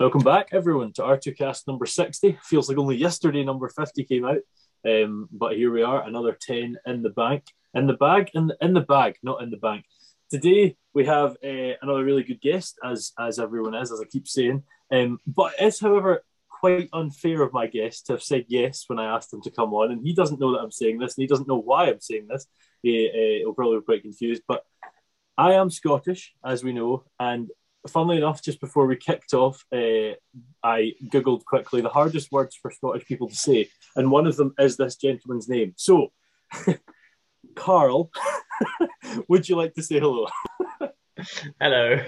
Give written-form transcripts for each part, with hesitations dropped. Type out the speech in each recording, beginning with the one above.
Welcome back, everyone, to R2Cast number 60. Feels like only yesterday number 50 came out, but here we are, another 10 in the bank. In the bag, not in the bank. Today, we have another really good guest, as everyone is, as I keep saying. But it's, however, quite unfair of my guest to have said yes when I asked him to come on, and he doesn't know that I'm saying this, and he doesn't know why I'm saying this. He'll probably be quite confused, but I am Scottish, as we know, and funnily enough, just before we kicked off, I googled quickly the hardest words for Scottish people to say, and one of them is this gentleman's name. So, Karl, would you like to say hello? Hello.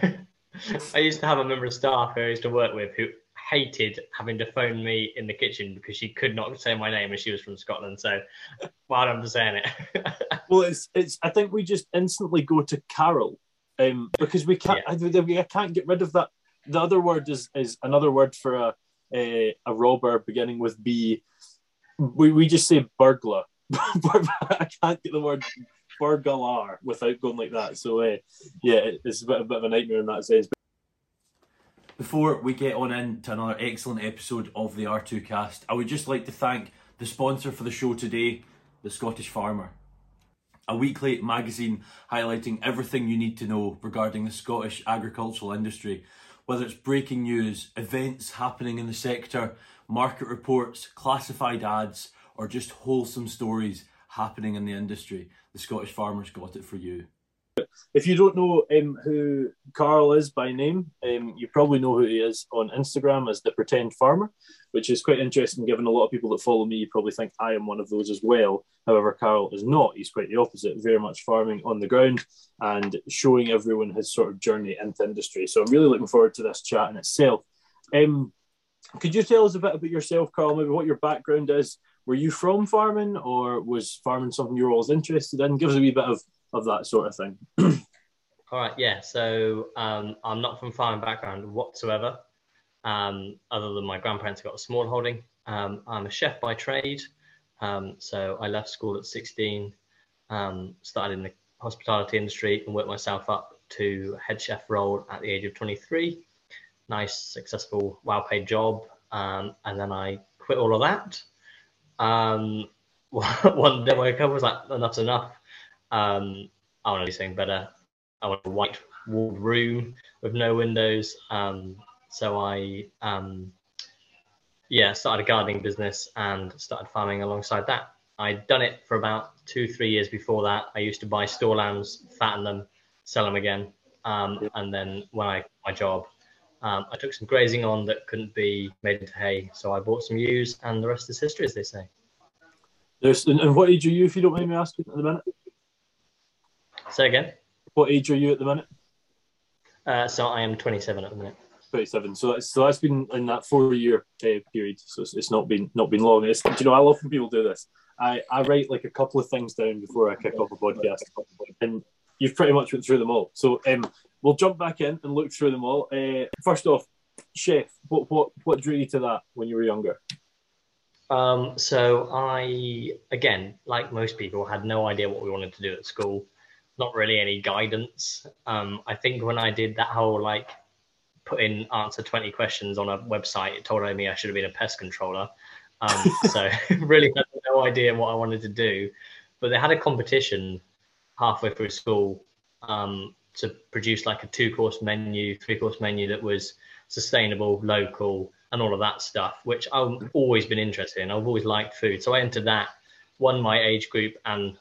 I used to have a member of staff who I used to work with who hated having to phone me in the kitchen because she could not say my name and she was from Scotland. So, well done for saying it. Well, it's. I think we just instantly go to Carol. Because we can't, I can't get rid of that. The other word is another word for a robber beginning with B. We just say burglar. I can't get the word burglar without going like that. So yeah, it's a bit of a nightmare in that sense. Before we get on into another excellent episode of the R2Cast, I would just like to thank the sponsor for the show today, the Scottish Farmer. A weekly magazine highlighting everything you need to know regarding the Scottish agricultural industry, whether it's breaking news, events happening in the sector, market reports, classified ads, or just wholesome stories happening in the industry. The Scottish Farmer's got it for you. If you don't know who Karl is by name, you probably know who he is on Instagram as The Pretend Farmer, which is quite interesting given a lot of people that follow me probably think I am one of those as well. However, Karl is not. He's quite the opposite, very much farming on the ground and showing everyone his sort of journey into industry. So I'm really looking forward to this chat in itself. Could you tell us a bit about yourself, Karl, maybe what your background is? Were you from farming or was farming something you were always interested in? Give us a wee bit of that sort of thing. All right, yeah, so I'm not from farming background whatsoever, other than my grandparents got a small holding. I'm a chef by trade, so I left school at 16, started in the hospitality industry and worked myself up to head chef role at the age of 23. Nice, successful, well-paid job, and then I quit all of that. One day I woke up, was like, enough's enough. I want to do something better. I want a white walled room with no windows. So I started a gardening business and started farming alongside that. I'd done it for about 2-3 years before that. I used to buy store lambs, fatten them, sell them again. And then when I quit my job, I took some grazing on that couldn't be made into hay. So I bought some ewes and the rest is history, as they say. And what age are you, if you don't mind me asking at the minute? Say again? What age are you at the minute? So I am 27 at the minute. 27. So that's been in that 4-year period. So it's not been long. It's, do you know, I love when people do this. I write like a couple of things down before I kick off a podcast, and you've pretty much went through them all. So we'll jump back in and look through them all. First off, chef, what drew you to that when you were younger? So I, again, like most people, had no idea what we wanted to do at school. Not really any guidance. I think when I did that whole put in answer 20 questions on a website, it told me I should have been a pest controller. So really had no idea what I wanted to do. But they had a competition halfway through school to produce a 2-course menu, 3-course menu that was sustainable, local, and all of that stuff, which I've always been interested in. I've always liked food. So I entered that, won my age group and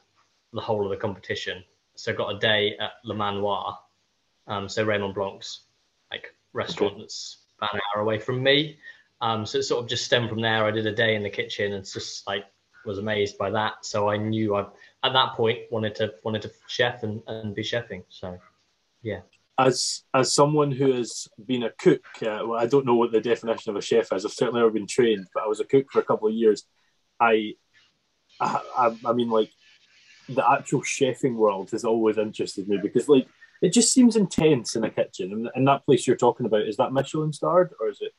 the whole of the competition. So I got a day at Le Manoir, so Raymond Blanc's restaurant that's about an hour away from me. So it sort of just stemmed from there. I did a day in the kitchen and just was amazed by that. So I knew I at that point wanted to chef and be chefing. So yeah. As someone who has been a cook, I don't know what the definition of a chef is. I've certainly never been trained, but I was a cook for a couple of years. I mean the actual chefing world has always interested me because, it just seems intense in a kitchen. And that place you're talking about, is that Michelin starred or is it?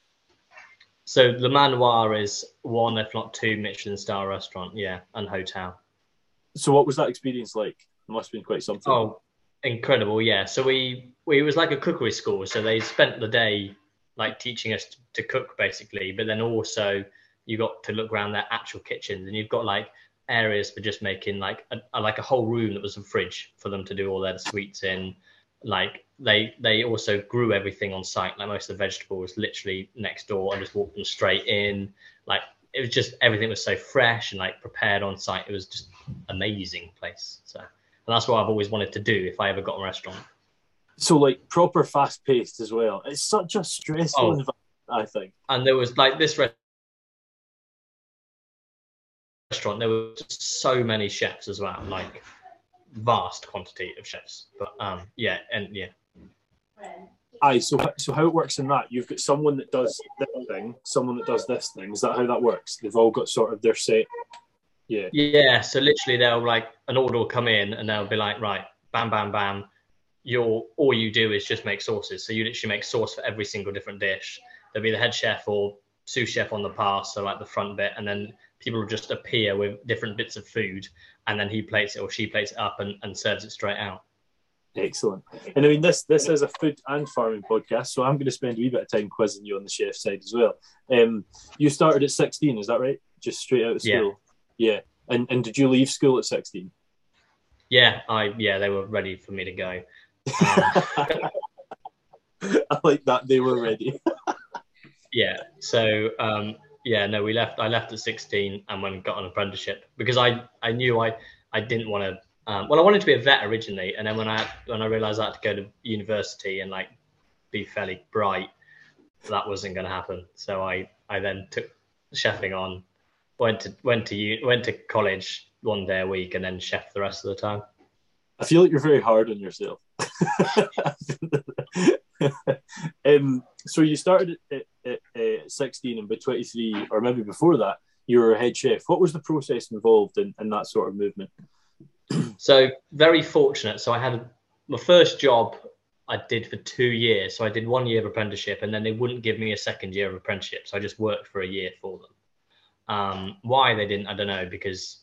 So Le Manoir is 1, if not 2, Michelin star restaurant, yeah, and hotel. So what was that experience like? It must have been quite something. Oh, incredible, yeah. So it was like a cookery school. So they spent the day like teaching us to cook basically, but then also you got to look around their actual kitchens, and you've got like areas for just making like a whole room that was a fridge for them to do all their sweets in. Like they also grew everything on site. Like most of the vegetables literally next door, and just walked them straight in. Like it was just, everything was so fresh and like prepared on site. It was just amazing place. So, and that's what I've always wanted to do if I ever got a restaurant. So like proper fast paced as well. It's such a stressful environment, I think. And there was like this restaurant, there were so many chefs as well, like vast quantity of chefs. But Aye, so how it works in that, you've got someone that does this thing, someone that does this thing. Is that how that works? They've all got sort of their set. Yeah. So literally, they'll like an order will come in, and they'll be like, right, bam, bam, bam. All you do is just make sauces. So you literally make sauce for every single different dish. There'll be the head chef or sous chef on the pass, so like the front bit, and then people will just appear with different bits of food, and then he plates it or she plates it up and serves it straight out. Excellent. And I mean, this is a food and farming podcast, so I'm going to spend a wee bit of time quizzing you on the chef side as well. You started at 16, is that right? Just straight out of school? Yeah. And did you leave school at 16? Yeah, they were ready for me to go. I like that, they were ready. I left at 16 and went and got an apprenticeship, because I knew I didn't want to. I wanted to be a vet originally, and then when I realised I had to go to university and like be fairly bright, that wasn't going to happen. So I then took chefing on, went to college one day a week, and then chef the rest of the time. I feel like you're very hard on yourself. So you started at 16, and by 23, or maybe before that, you were a head chef. What was the process involved in that sort of movement? So very fortunate. So I had my first job I did for 2 years. So I did 1 year of apprenticeship, and then they wouldn't give me a second year of apprenticeship. So I just worked for a year for them. Why they didn't, I don't know, because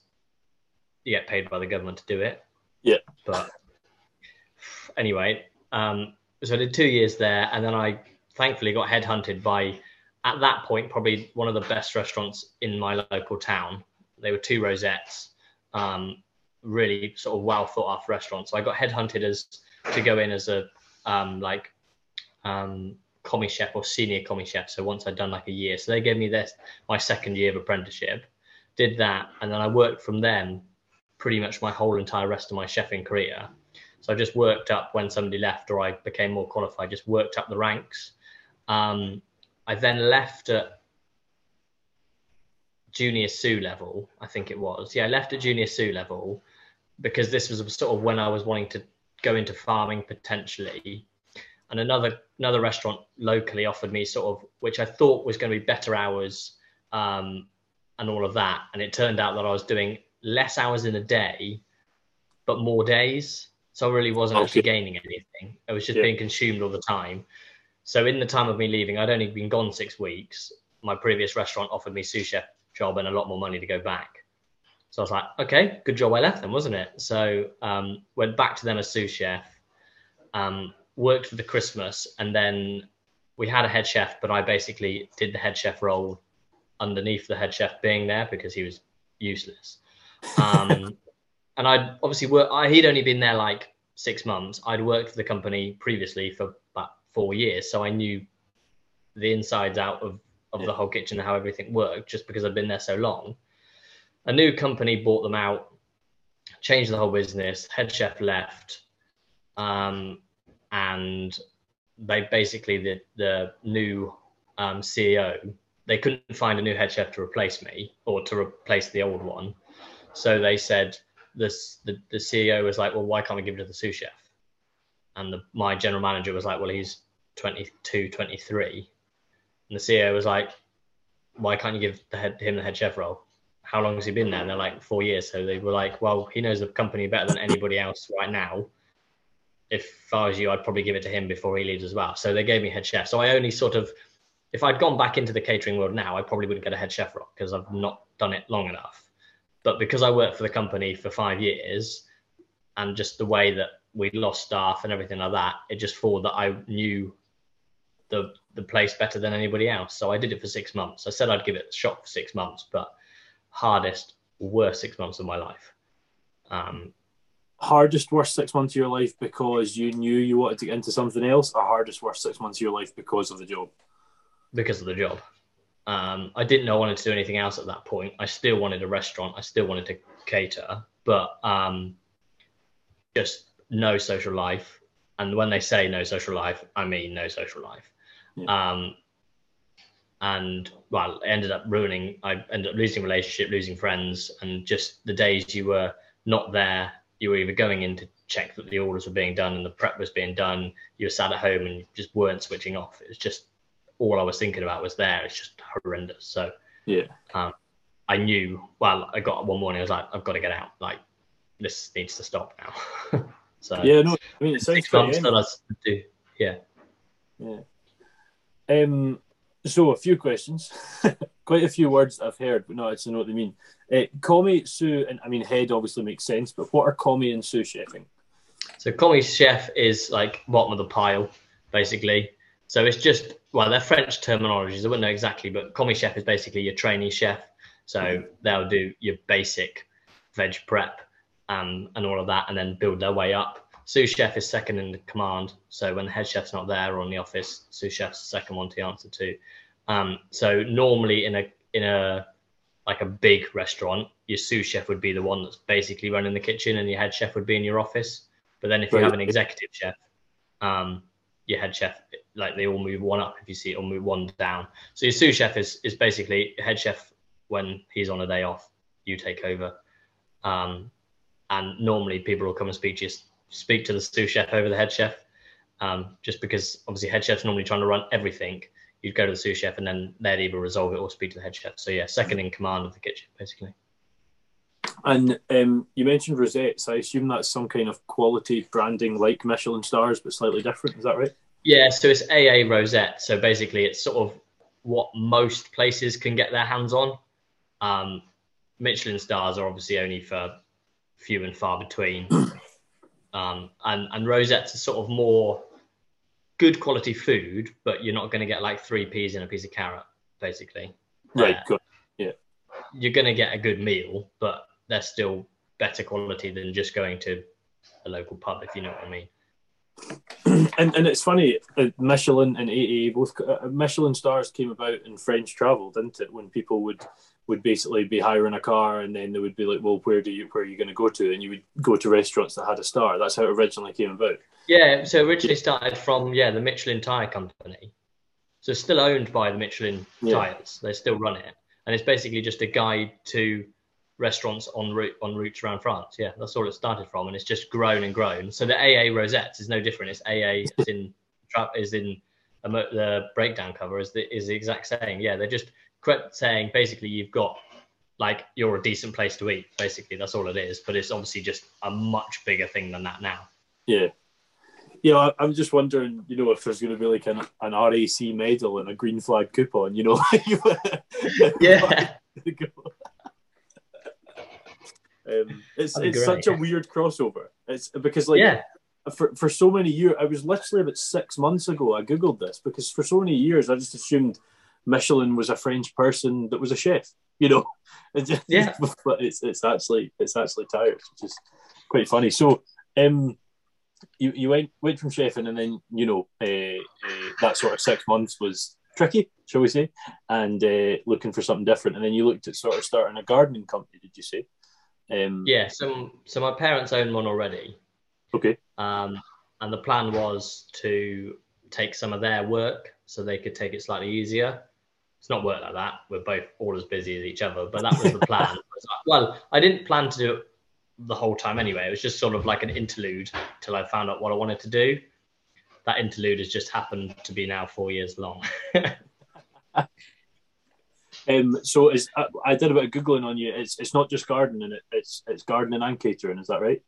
you get paid by the government to do it. Yeah. But anyway, so I did 2 years there, and then I thankfully got headhunted by, at that point, probably one of the best restaurants in my local town. They were Two Rosettes, really sort of well thought off restaurants. So I got headhunted to go in as a commis chef or senior commis chef. So once I'd done like a year, so they gave me my second year of apprenticeship, did that, and then I worked from them pretty much my whole entire rest of my chefing career. So I just worked up when somebody left or I became more qualified, just worked up the ranks. I then left at junior sous level, I think it was. Yeah, I left at junior sous level because this was sort of when I was wanting to go into farming potentially. And another restaurant locally offered me sort of, which I thought was going to be better hours and all of that. And it turned out that I was doing less hours in a day, but more days. So I really wasn't actually gaining anything. I was just being consumed all the time. So in the time of me leaving, I'd only been gone 6 weeks. My previous restaurant offered me sous chef job and a lot more money to go back. So I was like, okay, good job I left them, wasn't it? So went back to them as sous chef, worked for the Christmas, and then we had a head chef, but I basically did the head chef role underneath the head chef being there because he was useless. And I'd obviously he'd only been there like 6 months. I'd worked for the company previously for about 4 years. So I knew the insides out of the whole kitchen and how everything worked just because I'd been there so long. A new company bought them out, changed the whole business, head chef left. And they basically, the new CEO, they couldn't find a new head chef to replace me or to replace the old one. So they said, the CEO was like, well, why can't we give it to the sous chef? And my general manager was like, well, he's 22, 23. And the CEO was like, why can't you give him the head chef role? How long has he been there? And they're like, 4 years. So they were like, well, he knows the company better than anybody else right now. If I was you, I'd probably give it to him before he leaves as well. So they gave me head chef. So I only sort of, if I'd gone back into the catering world now, I probably wouldn't get a head chef role because I've not done it long enough. But because I worked for the company for 5 years and just the way that we lost staff and everything like that, it just forward that I knew the place better than anybody else. So I did it for 6 months. I said I'd give it a shot for 6 months, but hardest, worst 6 months of my life. Hardest, worst 6 months of your life because you knew you wanted to get into something else, or hardest, worst 6 months of your life because of the job? Because of the job. I didn't know I wanted to do anything else at that point. I still wanted a restaurant. I still wanted to cater, but just no social life. And when they say no social life, I mean no social life. Yeah. And well, I ended up losing relationship, losing friends, and just the days you were not there, you were either going in to check that the orders were being done and the prep was being done, you were sat at home and you just weren't switching off. It was just all I was thinking about was there. It's just horrendous. So yeah, I knew, well, I got one morning, I was like, I've got to get out. Like, this needs to stop now. So yeah, no, I mean, it sounds funny. Yeah. Yeah. So a few questions, quite a few words I've heard, but not actually know what they mean. Commie, sous, and I mean head obviously makes sense, but what are commie and sous chefing? So commie chef is like bottom of the pile, basically. So it's just, well, they're French terminologies. I wouldn't know exactly, but commie chef is basically your trainee chef. So they'll do your basic veg prep and all of that, and then build their way up. Sous chef is second in command. So when the head chef's not there or in the office, sous chef's the second one to answer to. So normally in a like a big restaurant, your sous chef would be the one that's basically running the kitchen and your head chef would be in your office. But then if you have an executive chef, your head chef, like they all move one up if you see it, or move one down. So your sous chef is basically head chef. When he's on a day off, you take over. And normally people will come and speak to the sous chef over the head chef, just because obviously head chef's normally trying to run everything. You'd go to the sous chef and then they'd either resolve it or speak to the head chef. So yeah, second in command of the kitchen, basically. And you mentioned rosettes. I assume that's some kind of quality branding like Michelin stars, but slightly different. Is that right? Yeah, so it's AA Rosette. So basically it's sort of what most places can get their hands on. Michelin stars are obviously only for few and far between. And rosettes are sort of more good quality food, but you're not going to get like 3 peas and a piece of carrot, basically. Right, good. Yeah. You're going to get a good meal, but they're still better quality than just going to a local pub, if you know what I mean. And it's funny, Michelin and AA, both Michelin stars came about in French travel, didn't it? When people would basically be hiring a car, and then they would be like, well, where are you going to go to? And you would go to restaurants that had a star. That's how it originally came about. Yeah, so originally started from, the Michelin tyre company. So it's still owned by the Michelin tyres. They still run it. And it's basically just a guide to restaurants on routes around France. Yeah, that's all it started from, and it's just grown and grown. So the AA Rosettes is no different. It's AA the breakdown cover is the exact same. Yeah, they're just saying basically you've got like you're a decent place to eat. Basically, that's all it is. But it's obviously just a much bigger thing than that now. Yeah. Yeah, I'm just wondering, if there's going to be like an RAC medal and a green flag coupon, Yeah. It's such a weird crossover. It's because for so many years, I was literally about 6 months ago, I Googled this because for so many years, I just assumed Michelin was a French person that was a chef, but it's actually tires, which is quite funny. So, you went from chefing and then, that sort of 6 months was tricky, shall we say, and looking for something different. And then you looked at sort of starting a gardening company, did you say? So my parents own one already. Okay. And the plan was to take some of their work so they could take it slightly easier. It's not worked like that. We're both all as busy as each other, but that was the plan. Well, I didn't plan to do it the whole time anyway. It was just sort of like an interlude till I found out what I wanted to do. That interlude has just happened to be now 4 years long. So I did a bit of Googling on you. It's not just gardening, it's gardening and catering. Is that right?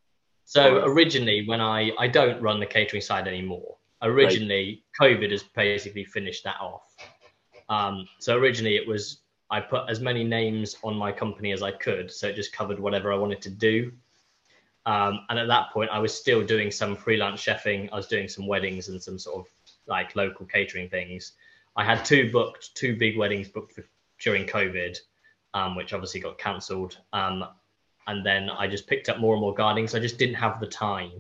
So originally when I don't run the catering side anymore. Originally, right. COVID has basically finished that off. So originally it was, I put as many names on my company as I could. So it just covered whatever I wanted to do. And at that point I was still doing some freelance chefing. I was doing some weddings and some sort of like local catering things. I had two big weddings booked during COVID, which obviously got cancelled. And then I just picked up more and more gardening. So I just didn't have the time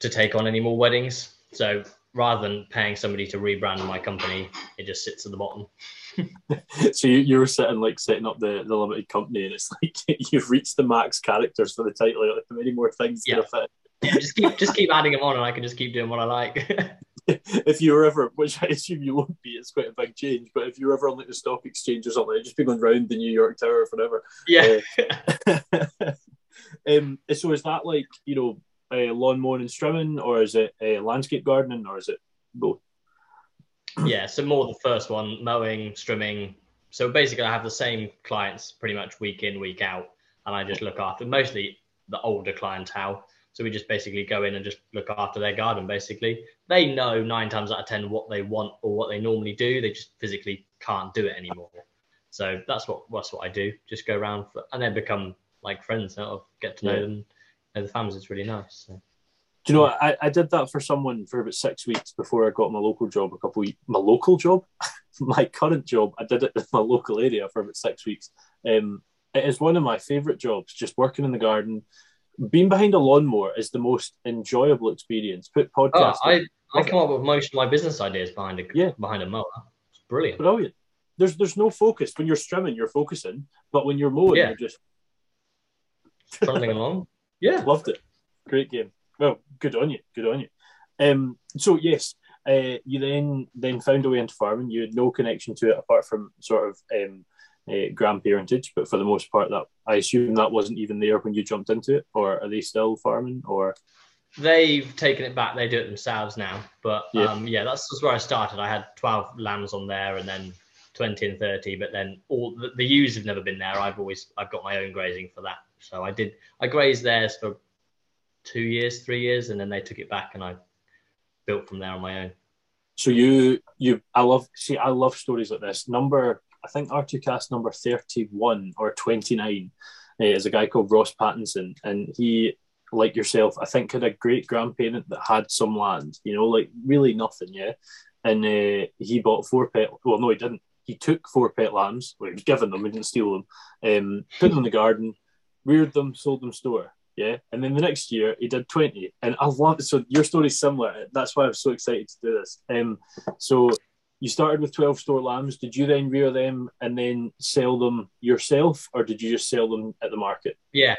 to take on any more weddings. So rather than paying somebody to rebrand my company, it just sits at the bottom. So you were setting up the limited company, and it's like you've reached the max characters for the title. Like, how many more things can fit? Yeah, just keep adding them on, and I can just keep doing what I like. If you were ever, which I assume you won't be, it's quite a big change, but if you were ever on like the stock exchange or something, it'd just be going round the New York Tower forever. Yeah. So is that like, lawn mowing and trimming, or is it landscape gardening, or is it both? Yeah, so more the first one, mowing, trimming. So basically I have the same clients pretty much week in, week out, and I just look after mostly the older clientele. So we just basically go in and just look after their garden, basically. They know 9 times out of 10 what they want or what they normally do. They just physically can't do it anymore. So that's what I do. Just go around and then become like friends. I'll get to know them, know the families. It's really nice. So. Do you know, I did that for someone for about 6 weeks before I got my local job. My current job, I did it in my local area for about 6 weeks. It is one of my favourite jobs, just working in the garden. Being behind a lawnmower is the most enjoyable experience. Put podcasts. Oh, I come up with most of my business ideas behind a mower. It's brilliant. Brilliant. There's no focus. When you're strimming, you're focusing, but when you're mowing, you're just trundling along. Yeah, loved it. Great game. Well, good on you. So yes, you then found a way into farming. You had no connection to it apart from sort of grandparentage, but for the most part, that I assume that wasn't even there when you jumped into it. Or are they still farming? Or they've taken it back. They do it themselves now. But that's where I started. I had 12 lambs on there, and then 20 and 30. But then all the ewes have never been there. I've got my own grazing for that. So I grazed theirs for 2 years, 3 years, and then they took it back, and I built from there on my own. So I love stories like this. I think R2Cast number 31 or 29 is a guy called Ross Pattinson, and he, like yourself, I think had a great grandparent that had some land, like really nothing, and he bought 4 pet, well no he didn't, he took 4 pet lambs, well he was given them, he didn't steal them, put them in the garden, reared them, sold them store, and then the next year he did 20, and I love it. So your story's similar, that's why I'm so excited to do this. So you started with 12 store lambs. Did you then rear them and then sell them yourself, or did you just sell them at the market? Yeah.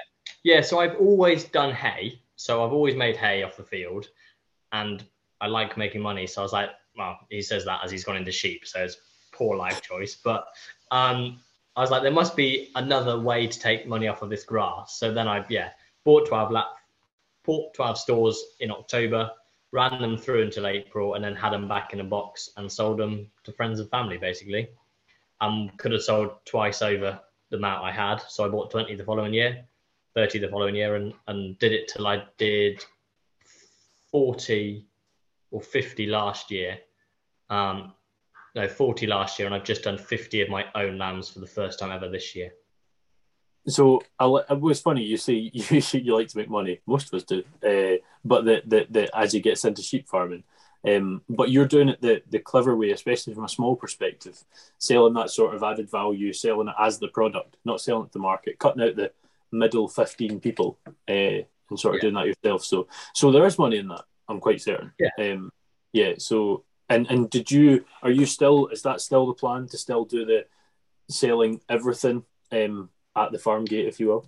So I've always done hay. So I've always made hay off the field, and I like making money. So I was like, well, he says that as he's gone into sheep. So it's poor life choice. But I was like, there must be another way to take money off of this grass. So then I bought 12 stores in October, ran them through until April, and then had them back in a box and sold them to friends and family, basically. Could have sold twice over the amount I had. So I bought 20 the following year, 30 the following year, and did it till I did 40 or 50 last year. 40 last year, and I've just done 50 of my own lambs for the first time ever this year. So it was funny, you say you like to make money. Most of us do. But as he gets into sheep farming. But you're doing it the clever way, especially from a small perspective, selling that sort of added value, selling it as the product, not selling it to the market, cutting out the middle 15 people and sort of doing that yourself. So there is money in that, I'm quite certain. Yeah. So, and is that still the plan to still do the selling everything? At the farm gate, if you will?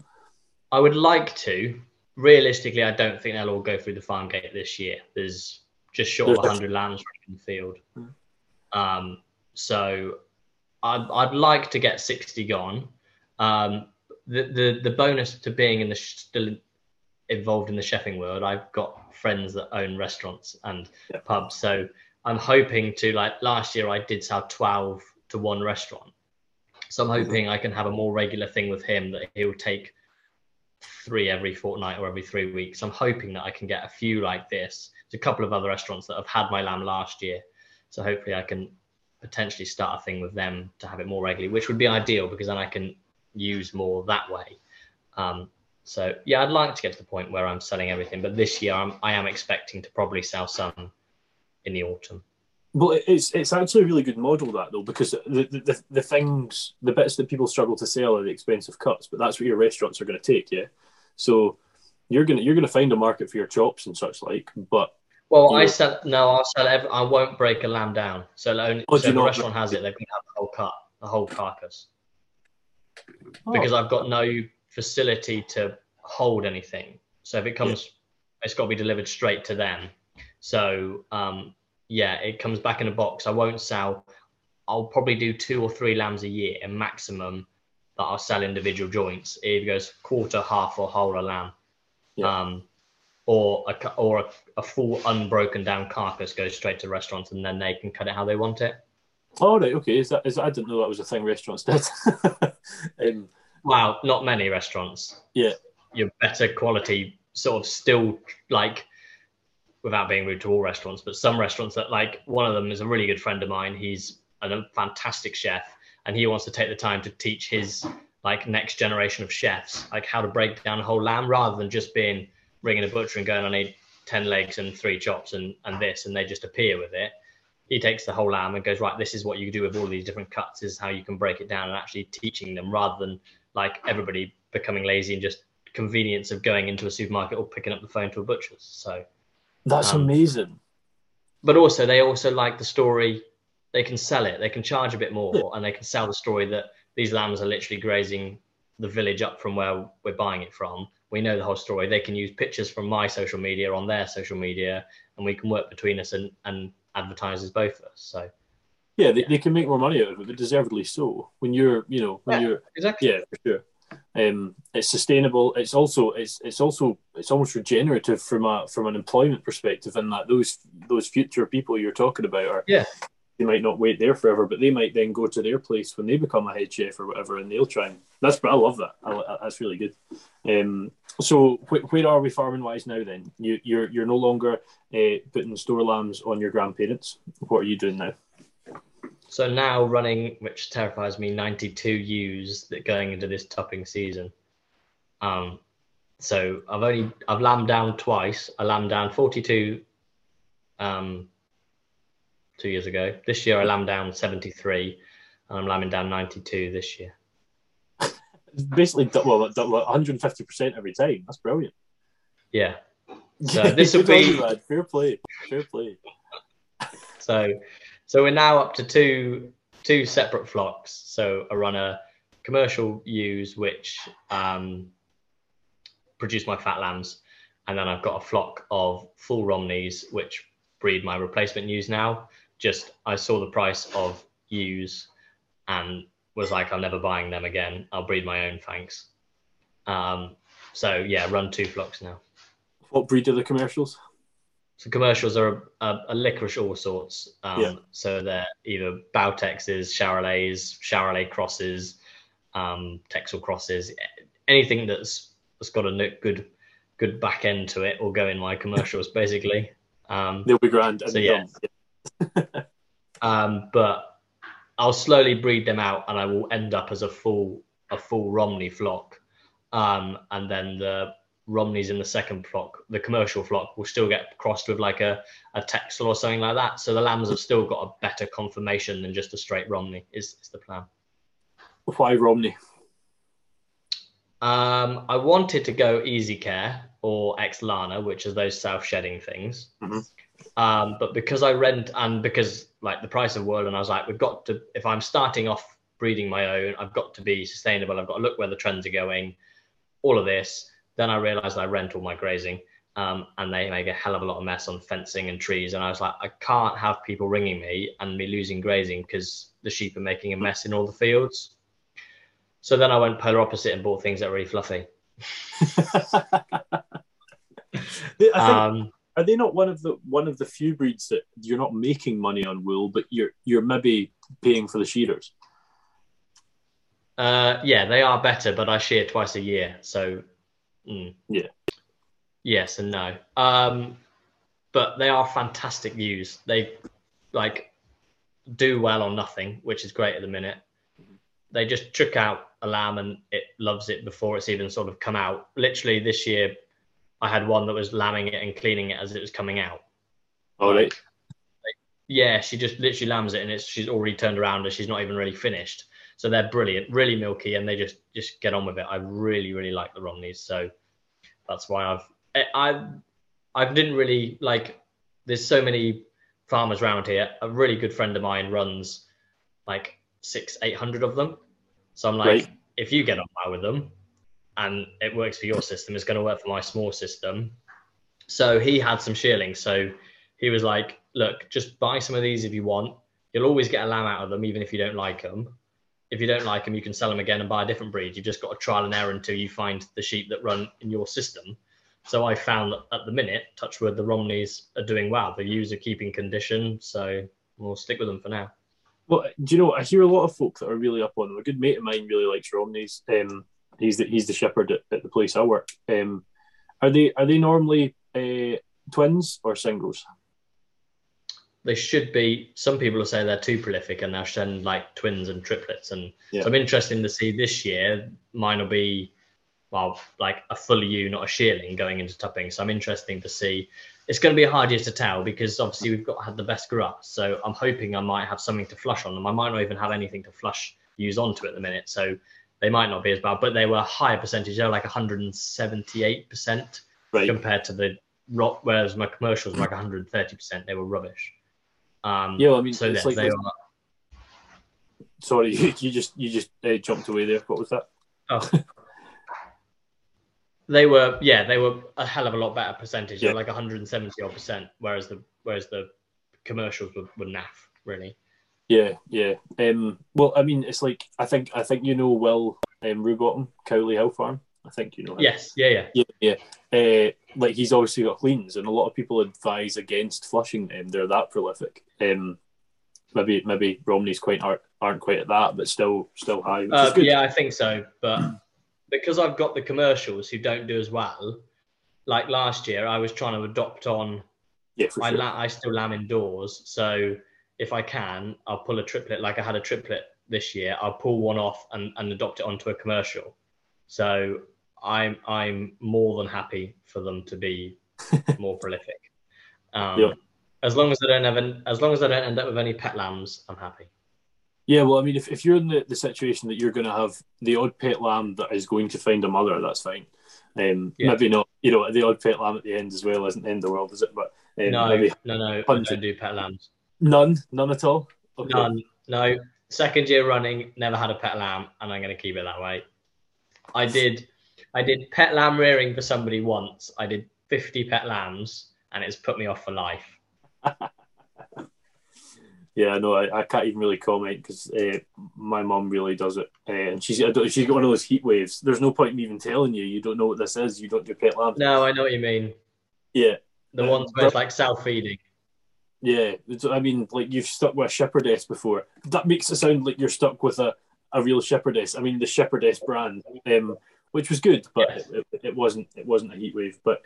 I would like to. Realistically, I don't think they'll all go through the farm gate this year. There's just short of 100 lambs in the field. So I'd like to get 60 gone. The bonus to being still involved in the chefing world, I've got friends that own restaurants and pubs. So I'm hoping to, like last year I did sell 12 to one restaurant. So I'm hoping I can have a more regular thing with him that he'll take 3 every fortnight or every 3 weeks. I'm hoping that I can get a few like this. There's a couple of other restaurants that have had my lamb last year. So hopefully I can potentially start a thing with them to have it more regularly, which would be ideal because then I can use more that way. I'd like to get to the point where I'm selling everything. But this year I am expecting to probably sell some in the autumn. Well, it's actually a really good model, that, though, because the things, the bits that people struggle to sell are the expensive cuts, but that's what your restaurants are going to take, yeah? So you're gonna find a market for your chops and such like, but... Well, I won't break a lamb down. So, the restaurant has it, they're going to have the whole cut, the whole carcass. Oh. Because I've got no facility to hold anything. So if it comes, it's got to be delivered straight to them. So... it comes back in a box. I won't sell. I'll probably do 2 or 3 lambs a year, a maximum, that I'll sell individual joints. It either goes quarter, half, or whole a lamb, or a full unbroken down carcass goes straight to restaurants, and then they can cut it how they want it. Oh, right, okay. Is that? I didn't know that was a thing restaurants did. Well, not many restaurants. Yeah, your better quality sort of still like. Without being rude to all restaurants, but some restaurants that, like, one of them is a really good friend of mine. He's a fantastic chef, and he wants to take the time to teach his, like, next generation of chefs, like, how to break down a whole lamb, rather than just being ringing a butcher and going, I need 10 legs and 3 chops and this, and they just appear with it. He takes the whole lamb and goes, right, this is what you do with all these different cuts, this is how you can break it down, and actually teaching them, rather than, like, everybody becoming lazy and just convenience of going into a supermarket or picking up the phone to a butcher's. So... That's amazing. But also, they also like the story. They can sell it. They can charge a bit more, and they can sell the story that these lambs are literally grazing the village up from where we're buying it from. We know the whole story. They can use pictures from my social media on their social media, and we can work between us and advertise as both of us. So, they can make more money out of it, but deservedly so. When you're, you're exactly, yeah, for sure. It's sustainable. It's almost regenerative from an employment perspective, in that those future people you're talking about are, they might not wait there forever, but they might then go to their place when they become a head chef or whatever, and they'll try and I love that. That's really good. So where are we farming wise now then? You're no longer putting store lambs on your grandparents. What are you doing now? So now running, which terrifies me, 92 ewes that going into this topping season. So I've lambed down twice. I lambed down 42 2 years ago. This year I lambed down 73, and I'm lambing down 92 this year. It's basically double 150% every time. That's brilliant. Yeah. So this will be fair play. So we're now up to two separate flocks. So I run a commercial ewes, which produce my fat lambs. And then I've got a flock of full Romneys, which breed my replacement ewes now. Just, I saw the price of ewes and was like, I'm never buying them again. I'll breed my own, thanks. Run 2 flocks now. What breed are the commercials? So commercials are a licorice all sorts. So they're either Beltexes, Charolais crosses, Texel crosses, anything that's got a good back end to it will go in my commercials, basically. They'll be grand. But I'll slowly breed them out, and I will end up as a full Romney flock. And then the Romneys in the second flock, the commercial flock, will still get crossed with like a Texel or something like that. So the lambs have still got a better conformation than just a straight Romney is the plan. Why Romney? I wanted to go Easy Care or Ex Lana, which is those self-shedding things. Mm-hmm. But because I rent, and because like the price of wool, and I was like, we've got to, if I'm starting off breeding my own, I've got to be sustainable. I've got to look where the trends are going, all of this. Then I realized I rent all my grazing, and they make a hell of a lot of mess on fencing and trees. And I was like, I can't have people ringing me and me losing grazing because the sheep are making a mess in all the fields. So then I went polar opposite and bought things that are really fluffy. Are they not one of the few breeds that you're not making money on wool, but you're maybe paying for the shearers? They are better, but I shear twice a year, so. Mm. Yeah. Yes and no. But they are fantastic ewes. They like do well on nothing, which is great at the minute. They just chuck out a lamb and it loves it before it's even sort of come out. Literally this year, I had one that was lambing it and cleaning it as it was coming out. Oh, right. Yeah, she just literally lambs it, and she's already turned around and she's not even really finished. So they're brilliant, really milky, and they just get on with it. I really, really like the Romneys, so that's why I didn't really like. There's so many farmers around here. A really good friend of mine runs like 600-800 of them. So I'm like, right. If you get on well with them, and it works for your system, it's going to work for my small system. So he had some shearlings, so he was like, look, just buy some of these if you want. You'll always get a lamb out of them, even if you don't like them. If you don't like them, you can sell them again and buy a different breed. You've just got to trial and error until you find the sheep that run in your system. So I found that at the minute, touch wood, the Romneys are doing well. The ewes are keeping condition, so we'll stick with them for now. Well, do you know, I hear a lot of folk that are really up on them. A good mate of mine really likes Romneys. He's the shepherd at the place I work. Are they normally twins or singles? They should be. Some people will say they're too prolific and they'll send like twins and triplets. And yeah. So I'm interested to see this year. Mine will be, well, like a full ewe, not a shearling, going into tupping. So I'm interested to see. It's going to be a hard year to tell because obviously we've had the best grass. So I'm hoping I might have something to flush on them. I might not even have anything to flush ewes onto at the minute. So they might not be as bad, but they were higher percentage. They were like 178% right. Compared to the rock, whereas my commercials were like 130%. They were rubbish. Yeah, well, I mean, so it's like they are... Sorry, you just jumped away there. What was that? Oh, they were a hell of a lot better percentage. Yeah. They were like 170%, whereas the commercials were naff, really. Yeah. Well, I mean, it's like I think you know Will Rubottom, Cowley Hill Farm. I think you know him. Yes, yeah. Like he's obviously got cleans, and a lot of people advise against flushing them. They're that prolific. Maybe Romneys aren't quite at that, but still high. Which is good. Yeah, I think so. But because I've got the commercials who don't do as well, like last year, I was trying to adopt on. Yeah, for sure. I still lamb indoors, so if I can, I'll pull a triplet. Like I had a triplet this year, I'll pull one off and adopt it onto a commercial. So I'm more than happy for them to be more prolific. Yeah. As long as I don't end up with any pet lambs, I'm happy. Yeah, well, I mean, if you're in the situation that you're going to have the odd pet lamb that is going to find a mother, that's fine. Maybe not. You know, the odd pet lamb at the end as well isn't the end of the world, is it? But no, I don't do pet lambs. None at all. Okay. None. No. Second year running, never had a pet lamb, and I'm going to keep it that way. I did pet lamb rearing for somebody once. I did 50 pet lambs, and it's put me off for life. Yeah, no, I can't even really comment because my mum really does it, and she's got one of those heat waves. There's no point in even telling you. You don't know what this is. You don't do pet lambs. No, I know what you mean. Yeah, the ones where it's like self feeding. Yeah, I mean, like you've stuck with a shepherdess before. That makes it sound like you're stuck with a real shepherdess. I mean, the shepherdess brand, which was good, but yes. it wasn't a heat wave. But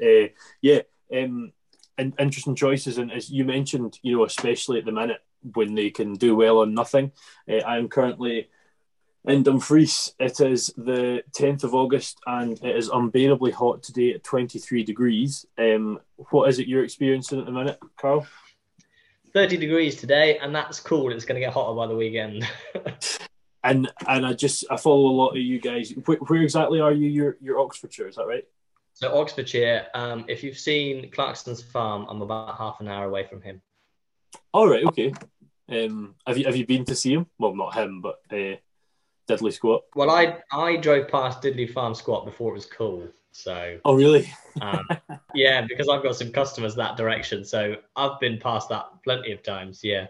and interesting choices. And as you mentioned, you know, especially at the minute when they can do well on nothing. I am currently in Dumfries. It is the 10th of August, and it is unbearably hot today at 23 degrees. What is it you're experiencing at the minute, Karl? 30 degrees today, and that's cool. It's going to get hotter by the weekend. And I follow a lot of you guys. Where exactly are you? You're Oxfordshire, is that right? So Oxfordshire. If you've seen Clarkson's Farm, I'm about half an hour away from him. All right, okay. Have you been to see him? Well, not him, but Diddly Squat. Well, I drove past Diddly Farm Squat before it was cool. So. Oh really? Yeah, because I've got some customers that direction, so I've been past that plenty of times. Yeah.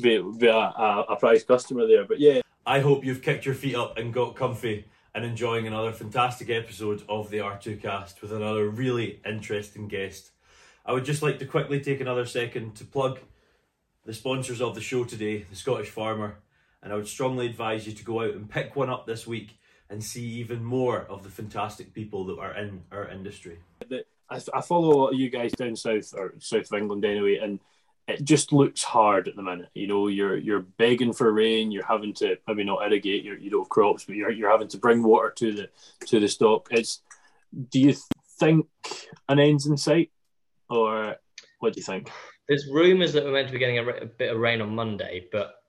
Be a prize customer there, but yeah. I hope you've kicked your feet up and got comfy and enjoying another fantastic episode of the R2Cast with another really interesting guest. I would just like to quickly take another second to plug the sponsors of the show today, the Scottish Farmer, and I would strongly advise you to go out and pick one up this week and see even more of the fantastic people that are in our industry. I follow a lot of you guys down south, or south of England anyway, and it just looks hard at the minute. You know, you're begging for rain. You're having to maybe not irrigate. You don't have crops, but you're having to bring water to the stock. Do you think an end's in sight, or what do you think? There's rumours that we're meant to be getting a bit of rain on Monday, but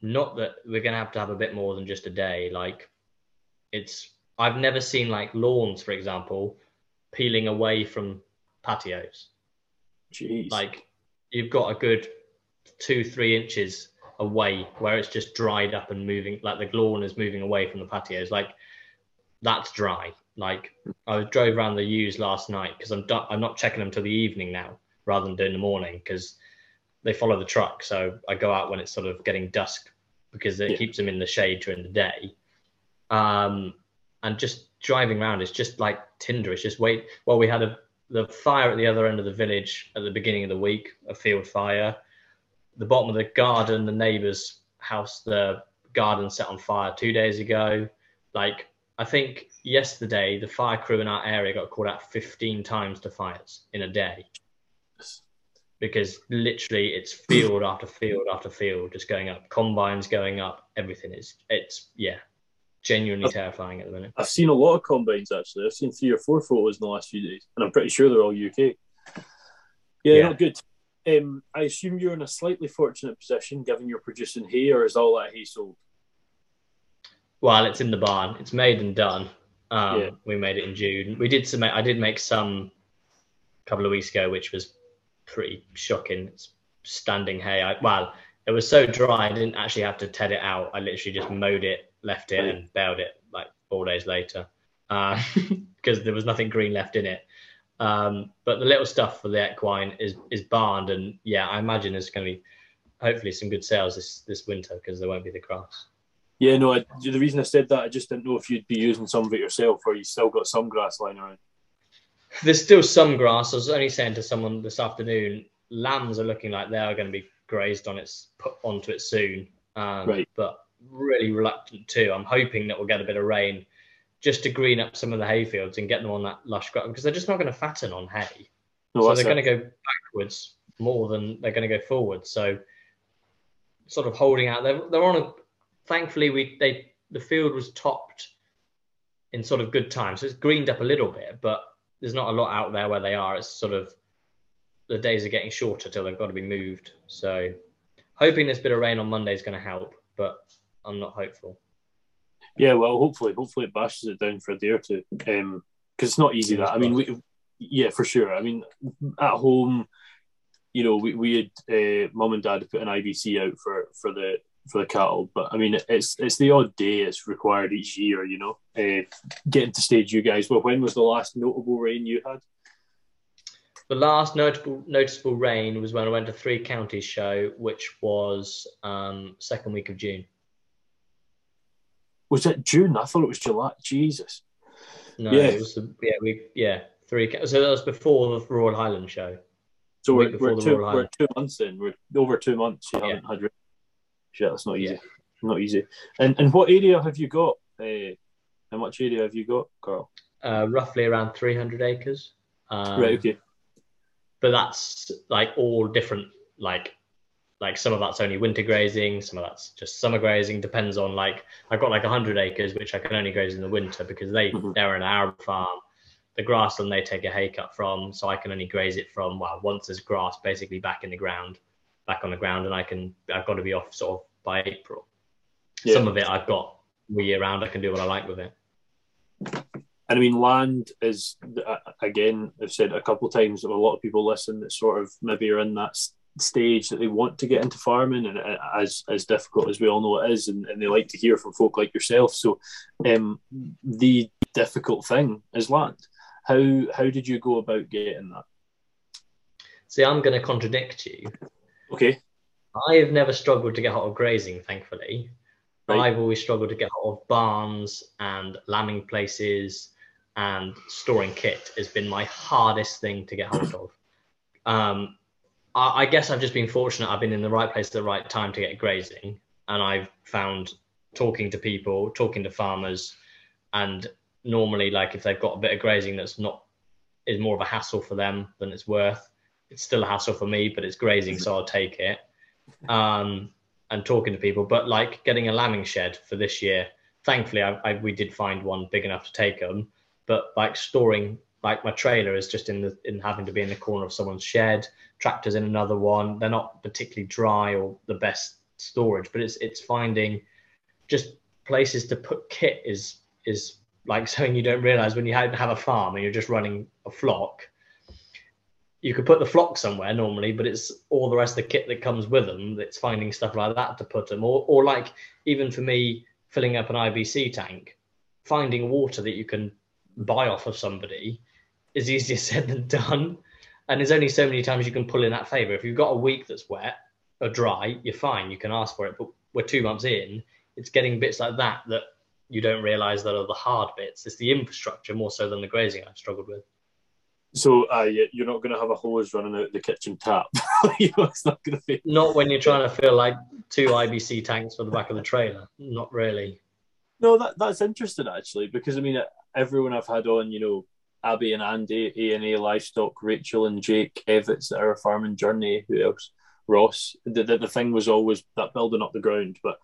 not that we're going to have a bit more than just a day. Like, it's, I've never seen, like, lawns, for example, peeling away from patios. Jeez. Like, you've got a good 2-3 inches away where it's just dried up and moving, like the lawn is moving away from the patios. Like, that's dry. Like, I drove around the ewes last night because I'm not checking them till the evening now rather than doing the morning because they follow the truck. So I go out when it's sort of getting dusk because it keeps them in the shade during the day. And just driving around is just like tinder. It's just wait. Well, we had the fire at the other end of the village at the beginning of the week, a field fire. The bottom of the garden, the neighbour's house, the garden set on fire 2 days ago. Like, I think yesterday the fire crew in our area got called out 15 times to fires in a day because literally it's field after field after field just going up, combines going up, everything is, it's, yeah, genuinely terrifying at the minute. I've seen a lot of combines, actually. I've seen 3 or 4 photos in the last few days, and I'm pretty sure they're all UK. Yeah, not good. I assume you're in a slightly fortunate position given you're producing hay, or is all that hay sold? Well, it's in the barn. It's made and done. We made it in June. We did submit. I did make some a couple of weeks ago, which was pretty shocking. It's standing hay. It was so dry, I didn't actually have to ted it out. I literally just mowed it, left it, and baled it like 4 days later because there was nothing green left in it. But the little stuff for the equine is barned, and yeah, I imagine there's going to be hopefully some good sales this winter because there won't be the grass. Yeah, no, the reason I said that, I just didn't know if you'd be using some of it yourself or you still got some grass lying around. There's still some grass. I was only saying to someone this afternoon, lambs are looking like they are going to be grazed on put onto it soon. Right. But really reluctant too. I'm hoping that we'll get a bit of rain just to green up some of the hay fields and get them on that lush grass because they're just not going to fatten on hay. No, so they're going to go backwards more than they're going to go forward. So sort of holding out. They're on a... Thankfully, the field was topped in sort of good time. So it's greened up a little bit, but there's not a lot out there where they are. It's sort of... The days are getting shorter till they've got to be moved. So hoping this bit of rain on Monday is going to help, but I'm not hopeful. Yeah, well, hopefully it bashes it down for a day or two, because it's not easy. That, I mean, yeah, for sure. I mean, at home, you know, we had mum and dad put an IBC out for the cattle, but I mean, it's the odd day it's required each year. You know, getting to stage you guys. Well, when was the last notable rain you had? The last noticeable rain was when I went to Three Counties Show, which was second week of June. Was it June? I thought it was July. Jesus. No, yeah. It was three. So that was before the Royal Highland Show. So we're 2 months in. We're over 2 months. You haven't had rain. Shit, that's not easy. Yeah. Not easy. And what area have you got? How much area have you got, Karl? Roughly around 300 acres. Right. Okay. But that's like all different. Like some of that's only winter grazing, some of that's just summer grazing. Depends on, like, I've got like 100 acres which I can only graze in the winter because they're an Arab farm. The grassland they take a hay cut from, so I can only graze it from once there's grass basically back on the ground, and I've got to be off sort of by April. Yeah. Some of it I've got year round. I can do what I like with it. And I mean, land is, again, I've said a couple of times that a lot of people listen that sort of maybe are in that stage that they want to get into farming, and as difficult as we all know it is, and they like to hear from folk like yourself. So the difficult thing is land. How did you go about getting that? See, I'm going to contradict you. Okay. I have never struggled to get out of grazing, thankfully. Right. I've always struggled to get out of barns and lambing places, and storing kit has been my hardest thing to get hold of. I guess I've just been fortunate. I've been in the right place at the right time to get grazing, and I've found talking to people, talking to farmers, and normally, like, if they've got a bit of grazing is more of a hassle for them than it's worth. It's still a hassle for me, but it's grazing, so I'll take it. And talking to people, but like getting a lambing shed for this year, thankfully we did find one big enough to take them. But like storing Like my trailer is just in having to be in the corner of someone's shed. Tractor's in another one. They're not particularly dry or the best storage, but it's finding just places to put kit is like something you don't realize when you have a farm and you're just running a flock. You could put the flock somewhere normally, but it's all the rest of the kit that comes with them. It's finding stuff like that to put them, or like even for me, filling up an IBC tank, finding water that you can buy off of somebody is easier said than done. And there's only so many times you can pull in that favor. If you've got a week that's wet or dry, you're fine. You can ask for it, but we're 2 months in. It's getting bits like that that you don't realize that are the hard bits. It's the infrastructure more so than the grazing I've struggled with. So you're not going to have a hose running out of the kitchen tap. You know, it's not going to be. Not when you're trying to fill like 2 IBC tanks for the back of the trailer. Not really. No, that's interesting actually, because I mean, everyone I've had on, you know, Abby and Andy, A&A Livestock, Rachel and Jake, Evitts at Our Farming Journey, who else? Ross. The thing was always that building up the ground, but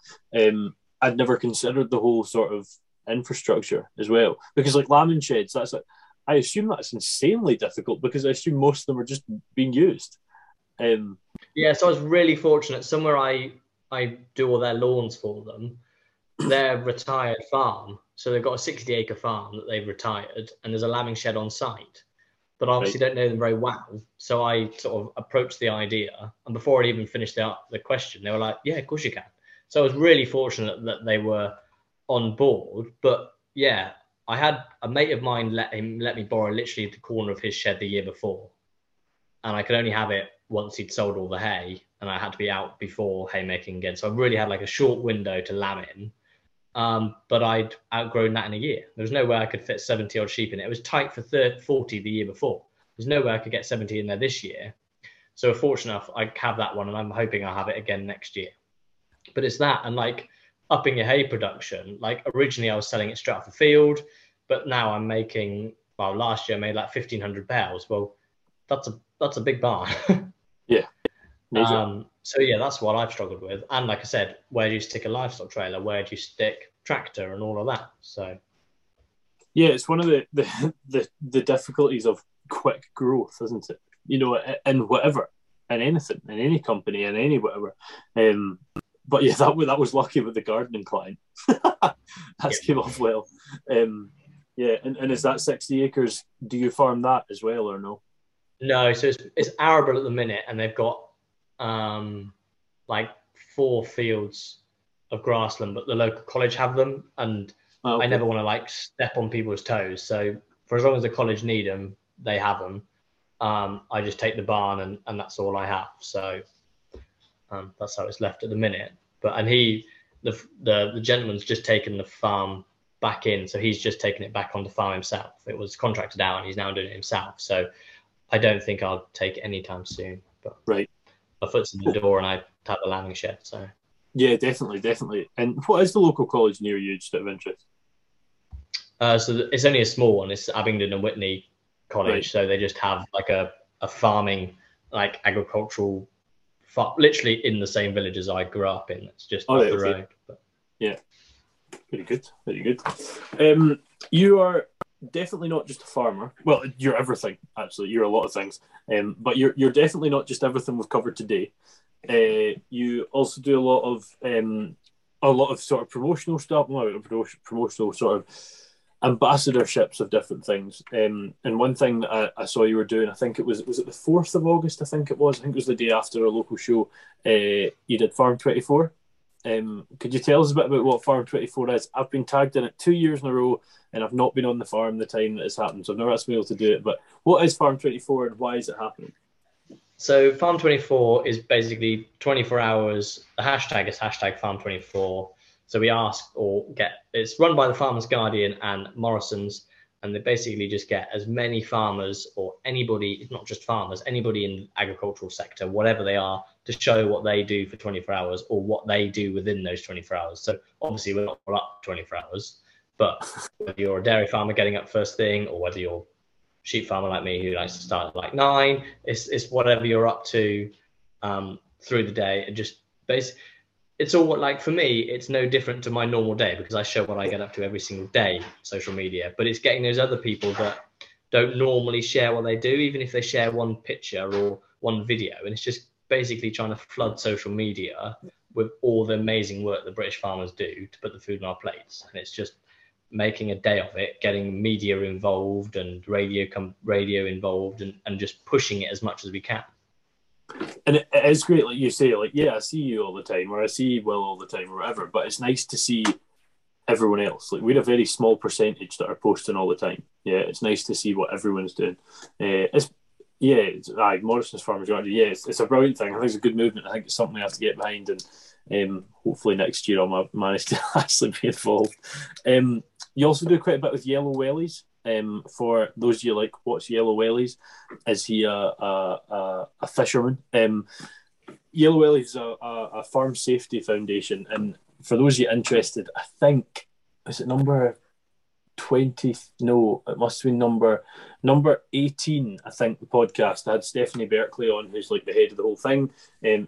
I'd never considered the whole sort of infrastructure as well, because like lambing sheds, that's like. I assume that's insanely difficult because I assume most of them are just being used. Yeah, so I was really fortunate. Somewhere I do all their lawns for them. They're a retired farm. So they've got a 60-acre farm that they've retired and there's a lambing shed on site. But I obviously don't know them very well. So I sort of approached the idea. And before I'd even finished the question, they were like, yeah, of course you can. So I was really fortunate that they were on board. But yeah, I had a mate of mine let me borrow literally the corner of his shed the year before, and I could only have it once he'd sold all the hay, and I had to be out before haymaking again. So I really had like a short window to lamb in, but I'd outgrown that in a year. There was no way I could fit 70 odd sheep in it. It was tight for 40 the year before. There's no way I could get 70 in there this year. So fortunate enough, I have that one, and I'm hoping I'll have it again next year. But it's that, and like upping your hay production. Like originally I was selling it straight off the field, but now I'm making, well, last year I made like 1,500 bales. Well, that's a big barn. Yeah. So yeah, that's what I've struggled with. And like I said, where do you stick a livestock trailer? Where do you stick tractor and all of that? So. Yeah, it's one of the difficulties of quick growth, isn't it? You know, in whatever, in anything, in any company, in any whatever. But yeah, that was lucky with the gardening client. That came off well. Yeah, and is that 60 acres? Do you farm that as well or no? No, so it's arable at the minute, and they've got like 4 fields of grassland, but the local college have them, and I never want to like step on people's toes. So for as long as the college need them, they have them. I just take the barn, and that's all I have. So. That's how it's left at the minute. But and he, the gentleman's just taken the farm back in, so he's just taken it back on the farm himself. It was contracted out, and he's now doing it himself. So I don't think I'll take it anytime soon. But right, my foot's in the door, and I tap the lambing shed. So yeah, definitely. And what is the local college near you, just out of interest? So it's only a small one. It's Abingdon and Whitney College. Right. So they just have like a farming, like agricultural. Literally in the same village as I grew up in. It's just up the road. But. Yeah, very good. You are definitely not just a farmer. Well, you're everything. Actually, you're a lot of things. But you're definitely not just everything we've covered today. You also do a lot of sort of promotional stuff, promotional sort of ambassadorships of different things. And one thing that I saw you were doing, I think it was it the 4th of August, I think it was the day after a local show, you did Farm24. Could you tell us a bit about what Farm24 is? I've been tagged in it 2 years in a row, and I've not been on the farm the time that it's happened, so I've never been able to do it. But what is Farm24 and why is it happening? So Farm24 is basically 24 hours, the hashtag is #Farm24. So we ask or get, it's run by the Farmers Guardian and Morrison's, and they basically just get as many farmers or anybody, not just farmers, anybody in the agricultural sector, whatever they are, to show what they do for 24 hours or what they do within those 24 hours. So obviously we're not all up 24 hours, but whether you're a dairy farmer getting up first thing or whether you're a sheep farmer like me who likes to start at like 9, it's whatever you're up to through the day, and just basically, it's all like, for me, it's no different to my normal day because I show what I get up to every single day, social media, but it's getting those other people that don't normally share what they do, even if they share one picture or one video. And it's just basically trying to flood social media with all the amazing work the British farmers do to put the food on our plates. And it's just making a day of it, getting media involved and radio involved, and just pushing it as much as we can. And it is great, like you say, like, yeah, I see you all the time, or I see Will all the time, or whatever, but it's nice to see everyone else. Like, we're a very small percentage that are posting all the time. Yeah, it's nice to see what everyone's doing. It's like Morrison's Farmers Guardian. Yeah, it's a brilliant thing. I think it's a good movement. I think it's something I have to get behind, and hopefully next year I'll manage to actually be involved. You also do quite a bit with Yellow Wellies. For those of you like, what's Yellow Wellies? Is he a fisherman? Yellow Wellies is a farm safety foundation, and for those of you interested, I think, is it number 20? No, it must be number 18, I think, the podcast. I had Stephanie Berkeley on, who's like the head of the whole thing.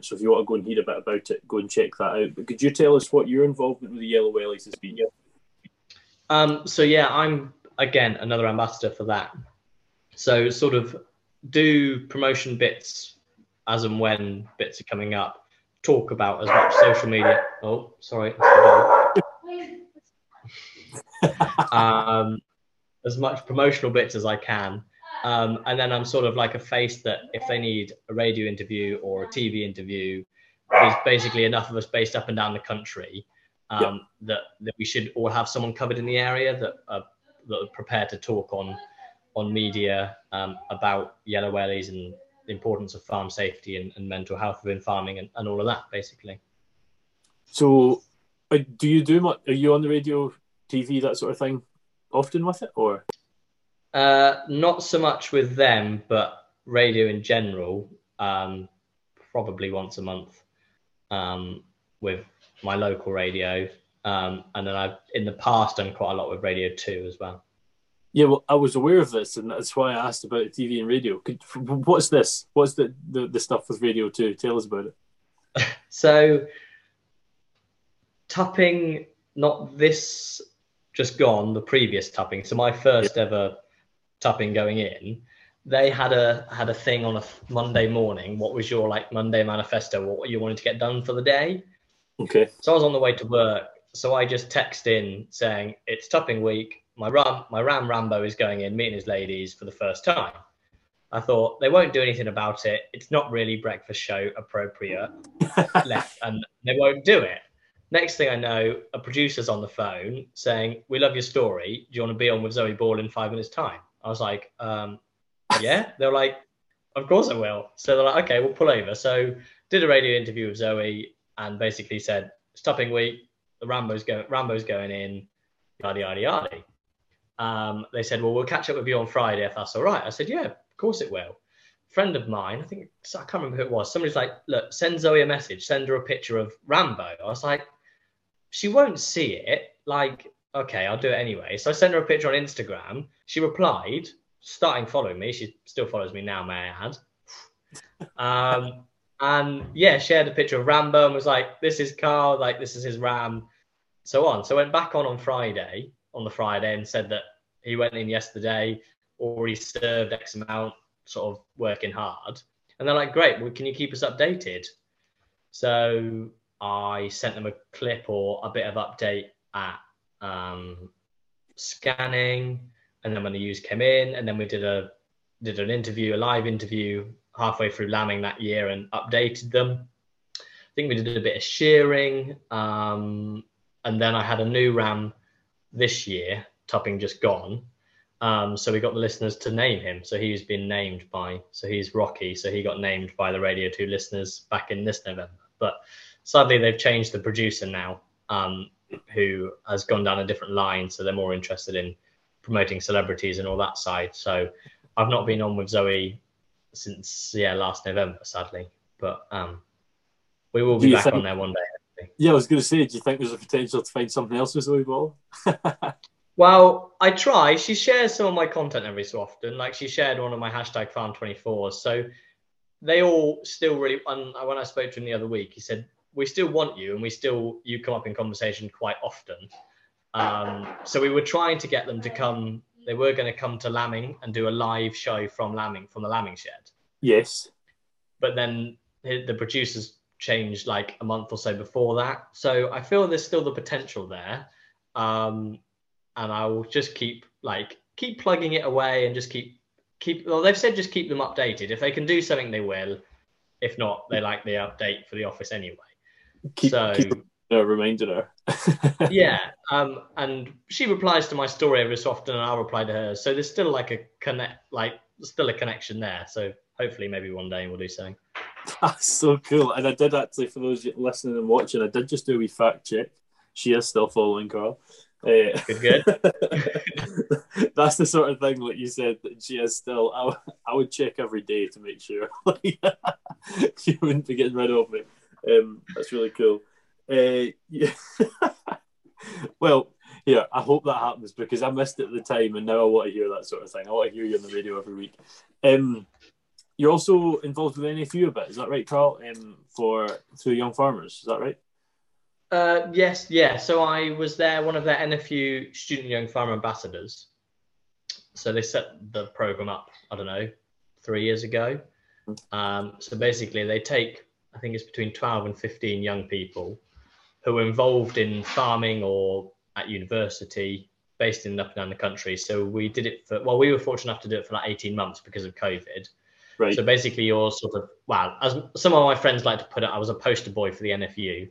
So if you want to go and hear a bit about it, go and check that out. But could you tell us what your involvement with the Yellow Wellies has been? So yeah, I'm again another ambassador for that. So sort of do promotion bits as and when bits are coming up. Talk about as much social media. Oh, sorry. As much promotional bits as I can. And then I'm sort of like a face that if they need a radio interview or a TV interview, there's basically enough of us based up and down the country that we should all have someone covered in the area that are prepared to talk on media about Yellow Wellies and the importance of farm safety and mental health within farming and all of that, basically. So do you do much? Are you on the radio, TV, that sort of thing often with it, or? Not so much with them, but radio in general, probably once a month with my local radio. And then I've in the past done quite a lot with Radio 2 as well. Yeah, well, I was aware of this, and that's why I asked about TV and radio. What's this? What's the stuff with Radio 2? Tell us about it. So, Tupping, not this just gone, the previous Tupping. So my first ever Tupping going in, they had a thing on a Monday morning. What was your like Monday manifesto? What you wanted to get done for the day? Okay. So I was on the way to work. So I just text in saying, it's Tupping week. My ram Rambo is going in, meeting his ladies for the first time. I thought, they won't do anything about it. It's not really breakfast show appropriate, and they won't do it. Next thing I know, a producer's on the phone saying, we love your story. Do you want to be on with Zoe Ball in 5 minutes' time? I was like, yeah. They were like, of course I will. So they're like, okay, we'll pull over. So did a radio interview with Zoe and basically said, it's Tupping week. The Rambo's going in, yada, yada, yada. They said, well, we'll catch up with you on Friday if that's all right. I said, yeah, of course it will. A friend of mine, I can't remember who it was. Somebody's like, look, send Zoe a message, send her a picture of Rambo. I was like, she won't see it. Like, okay, I'll do it anyway. So I sent her a picture on Instagram. She replied, starting following me. She still follows me now, may I add. And yeah, shared a picture of Rambo and was like, this is Karl, like, this is his ram, so on. So I went back on the Friday and said that he went in yesterday, or he served X amount, sort of working hard. And they're like, great, well, can you keep us updated? So I sent them a clip or a bit of update at scanning. And then when the news came in, and then we did an interview, a live interview halfway through lambing that year, and updated them. I think we did a bit of shearing. And then I had a new ram this year, Tupping just gone. So we got the listeners to name him. So he's been named so he's Rocky. So he got named by the Radio 2 listeners back in this November. But sadly, they've changed the producer now, who has gone down a different line. So they're more interested in promoting celebrities and all that side. So I've not been on with Zoe since last November, sadly. But we will be back on there one day. Yeah, I was going to say, do you think there's a potential to find something else with Zoe Ball? Well, I try. She shares some of my content every so often. Like, she shared one of my hashtag Farm24s. So they all still really, and when I spoke to him the other week, he said, we still want you, and you come up in conversation quite often. So we were trying to get them to come they were going to come to Lambing and do a live show from Lambing, from the Lambing shed. Yes. But then the producers changed like a month or so before that. So I feel there's still the potential there. And I will just keep plugging it away and just keep, well, they've said just keep them updated. If they can do something, they will. If not, they like the update for the office anyway. Keep a reminder there. Yeah. And she replies to my story every so often and I'll reply to her. So there's still a connection there. So hopefully maybe one day we'll do something. That's so cool. And I did actually, for those listening and watching, I did just do a wee fact check. She is still following Karl. Good. That's the sort of thing that you said, that she is still. I would check every day to make sure she wouldn't be getting rid of me. That's really cool. Yeah. Well, yeah, I hope that happens because I missed it at the time and now I want to hear that sort of thing. I want to hear you on the radio every week. You're also involved with NFU a bit, is that right, Karl? Through Young Farmers, is that right? Yes, yeah. So I was there, one of their NFU Student Young Farmer Ambassadors. So they set the programme up, I don't know, 3 years ago. So basically they take, I think it's between 12 and 15 young people who are involved in farming or at university, based in up and down the country. So we did it we were fortunate enough to do it for like 18 months because of COVID. Right. So basically you're sort of, well, as some of my friends like to put it, I was a poster boy for the NFU.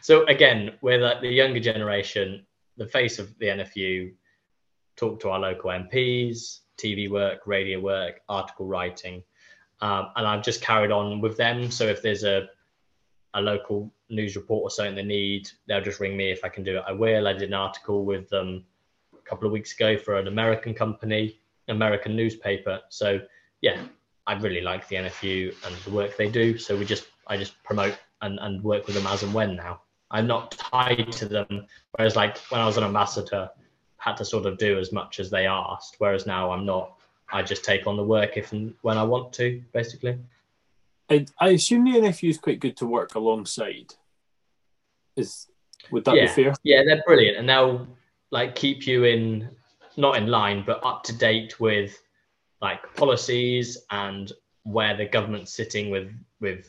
So again, we're like the younger generation, the face of the NFU, talk to our local MPs, TV work, radio work, article writing. And I've just carried on with them. So if there's a local news report or something they need, they'll just ring me. If I can do it, I will. I did an article with them a couple of weeks ago for an American company, American newspaper. So yeah, I really like the NFU and the work they do. So I just promote and work with them as and when now. I'm not tied to them. Whereas like when I was an ambassador, I had to sort of do as much as they asked. Whereas now I'm not. I just take on the work if and when I want to, basically. And I assume the NFU is quite good to work alongside. Would that be fair? Yeah, they're brilliant, and they'll like keep you in, not in line, but up to date with like policies and where the government's sitting with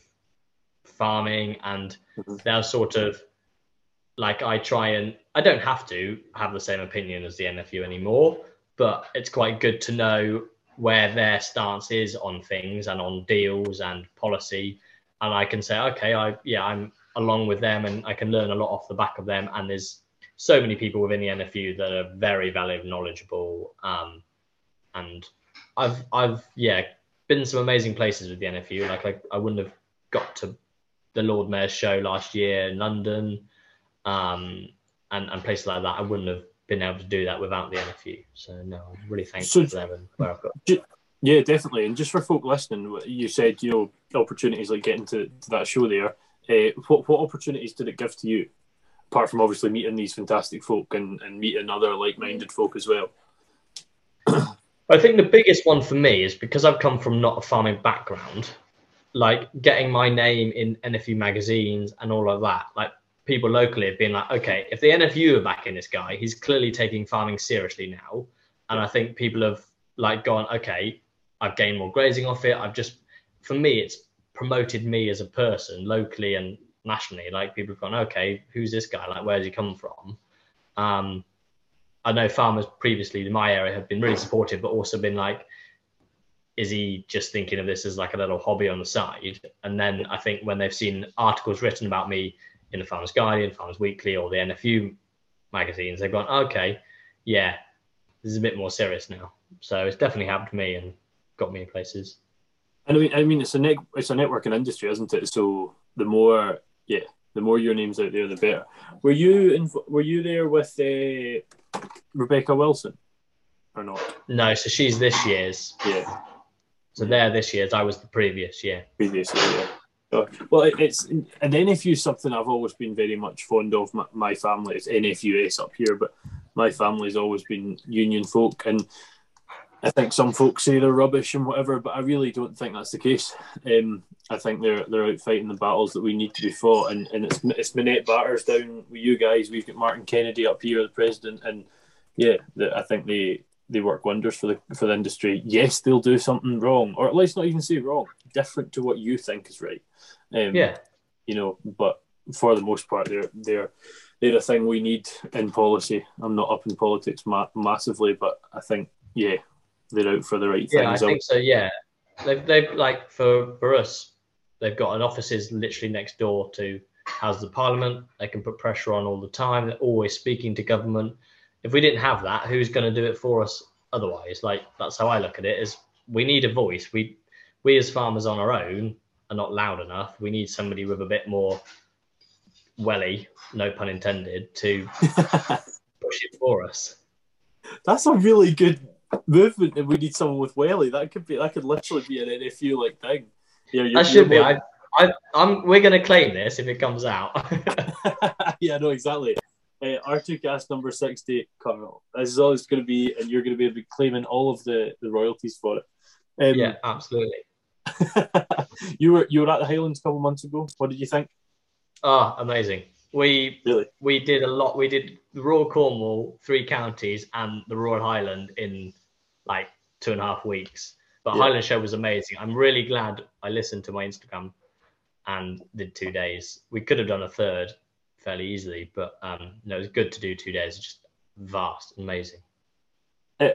farming, and they'll sort of like I don't have to have the same opinion as the NFU anymore. But it's quite good to know where their stance is on things and on deals and policy. And I can say, okay, I'm along with them and I can learn a lot off the back of them. And there's so many people within the NFU that are very valid, knowledgeable. And I've been some amazing places with the NFU. Like I wouldn't have got to the Lord Mayor's show last year in London and places like that. I wouldn't have been able to do that without the NFU, so no, I'm really thankful for them and where I've got. Yeah, definitely. And just for folk listening, you said opportunities like getting to that show there. What opportunities did it give to you, apart from obviously meeting these fantastic folk and meeting other like-minded folk as well? I think the biggest one for me is because I've come from not a farming background, like getting my name in NFU magazines and all of that, like. People locally have been like, okay, if the NFU are backing this guy, he's clearly taking farming seriously now. And I think people have like gone, okay, I've gained more grazing off it. For me, it's promoted me as a person locally and nationally. Like people have gone, okay, who's this guy? Like, where does he come from? I know farmers previously in my area have been really supportive, but also been like, is he just thinking of this as like a little hobby on the side? And then I think when they've seen articles written about me in the Farmers Guardian, Farmers Weekly, or the NFU magazines, they've gone, okay, yeah, this is a bit more serious now. So it's definitely helped me and got me places. And I mean, it's a networking industry, isn't it? So the more your name's out there, the better. Were you there with Rebecca Wilson or not? No, so she's this year's. Yeah. So they're this year's. I was the previous year. Yeah. Well, it's an NFU is something I've always been very much fond of. My family, it's NFUS up here, but my family's always been union folk, and I think some folks say they're rubbish and whatever, but I really don't think that's the case. I think they're out fighting the battles that we need to be fought, and it's Minette Batters down with you guys. We've got Martin Kennedy up here, the president, and Yeah, I think they work wonders for the industry. Yes, they'll do something wrong, or let's not even say wrong, different to what you think is right. But for the most part, they're a thing we need in policy. I'm not up in politics massively, but I think they're out for the right things. Yeah, I think so. Yeah, they've like for us, they've got an offices literally next door to House of Parliament. They can put pressure on all the time. They're always speaking to government. If we didn't have that, who's going to do it for us otherwise? Like, that's how I look at it, is we need a voice. We as farmers on our own are not loud enough. We need somebody with a bit more welly, no pun intended, to push it for us. That's a really good movement, and we need someone with welly. That could literally be an NFU like thing. Yeah, that should be. We're going to claim this if it comes out. Yeah, no, exactly. R2Cast number 60 coming up. This is all it's going to be, and you're going to be claiming all of the royalties for it. Yeah, absolutely. You were at the Highlands a couple of months ago. What did you think? Oh, amazing. We did a lot. We did the Royal Cornwall, Three Counties, and the Royal Highland in like 2.5 weeks. But Highland Show was amazing. I'm really glad I listened to my Instagram and did 2 days. We could have done a third fairly easily, but it was good to do 2 days. It's just vast, amazing.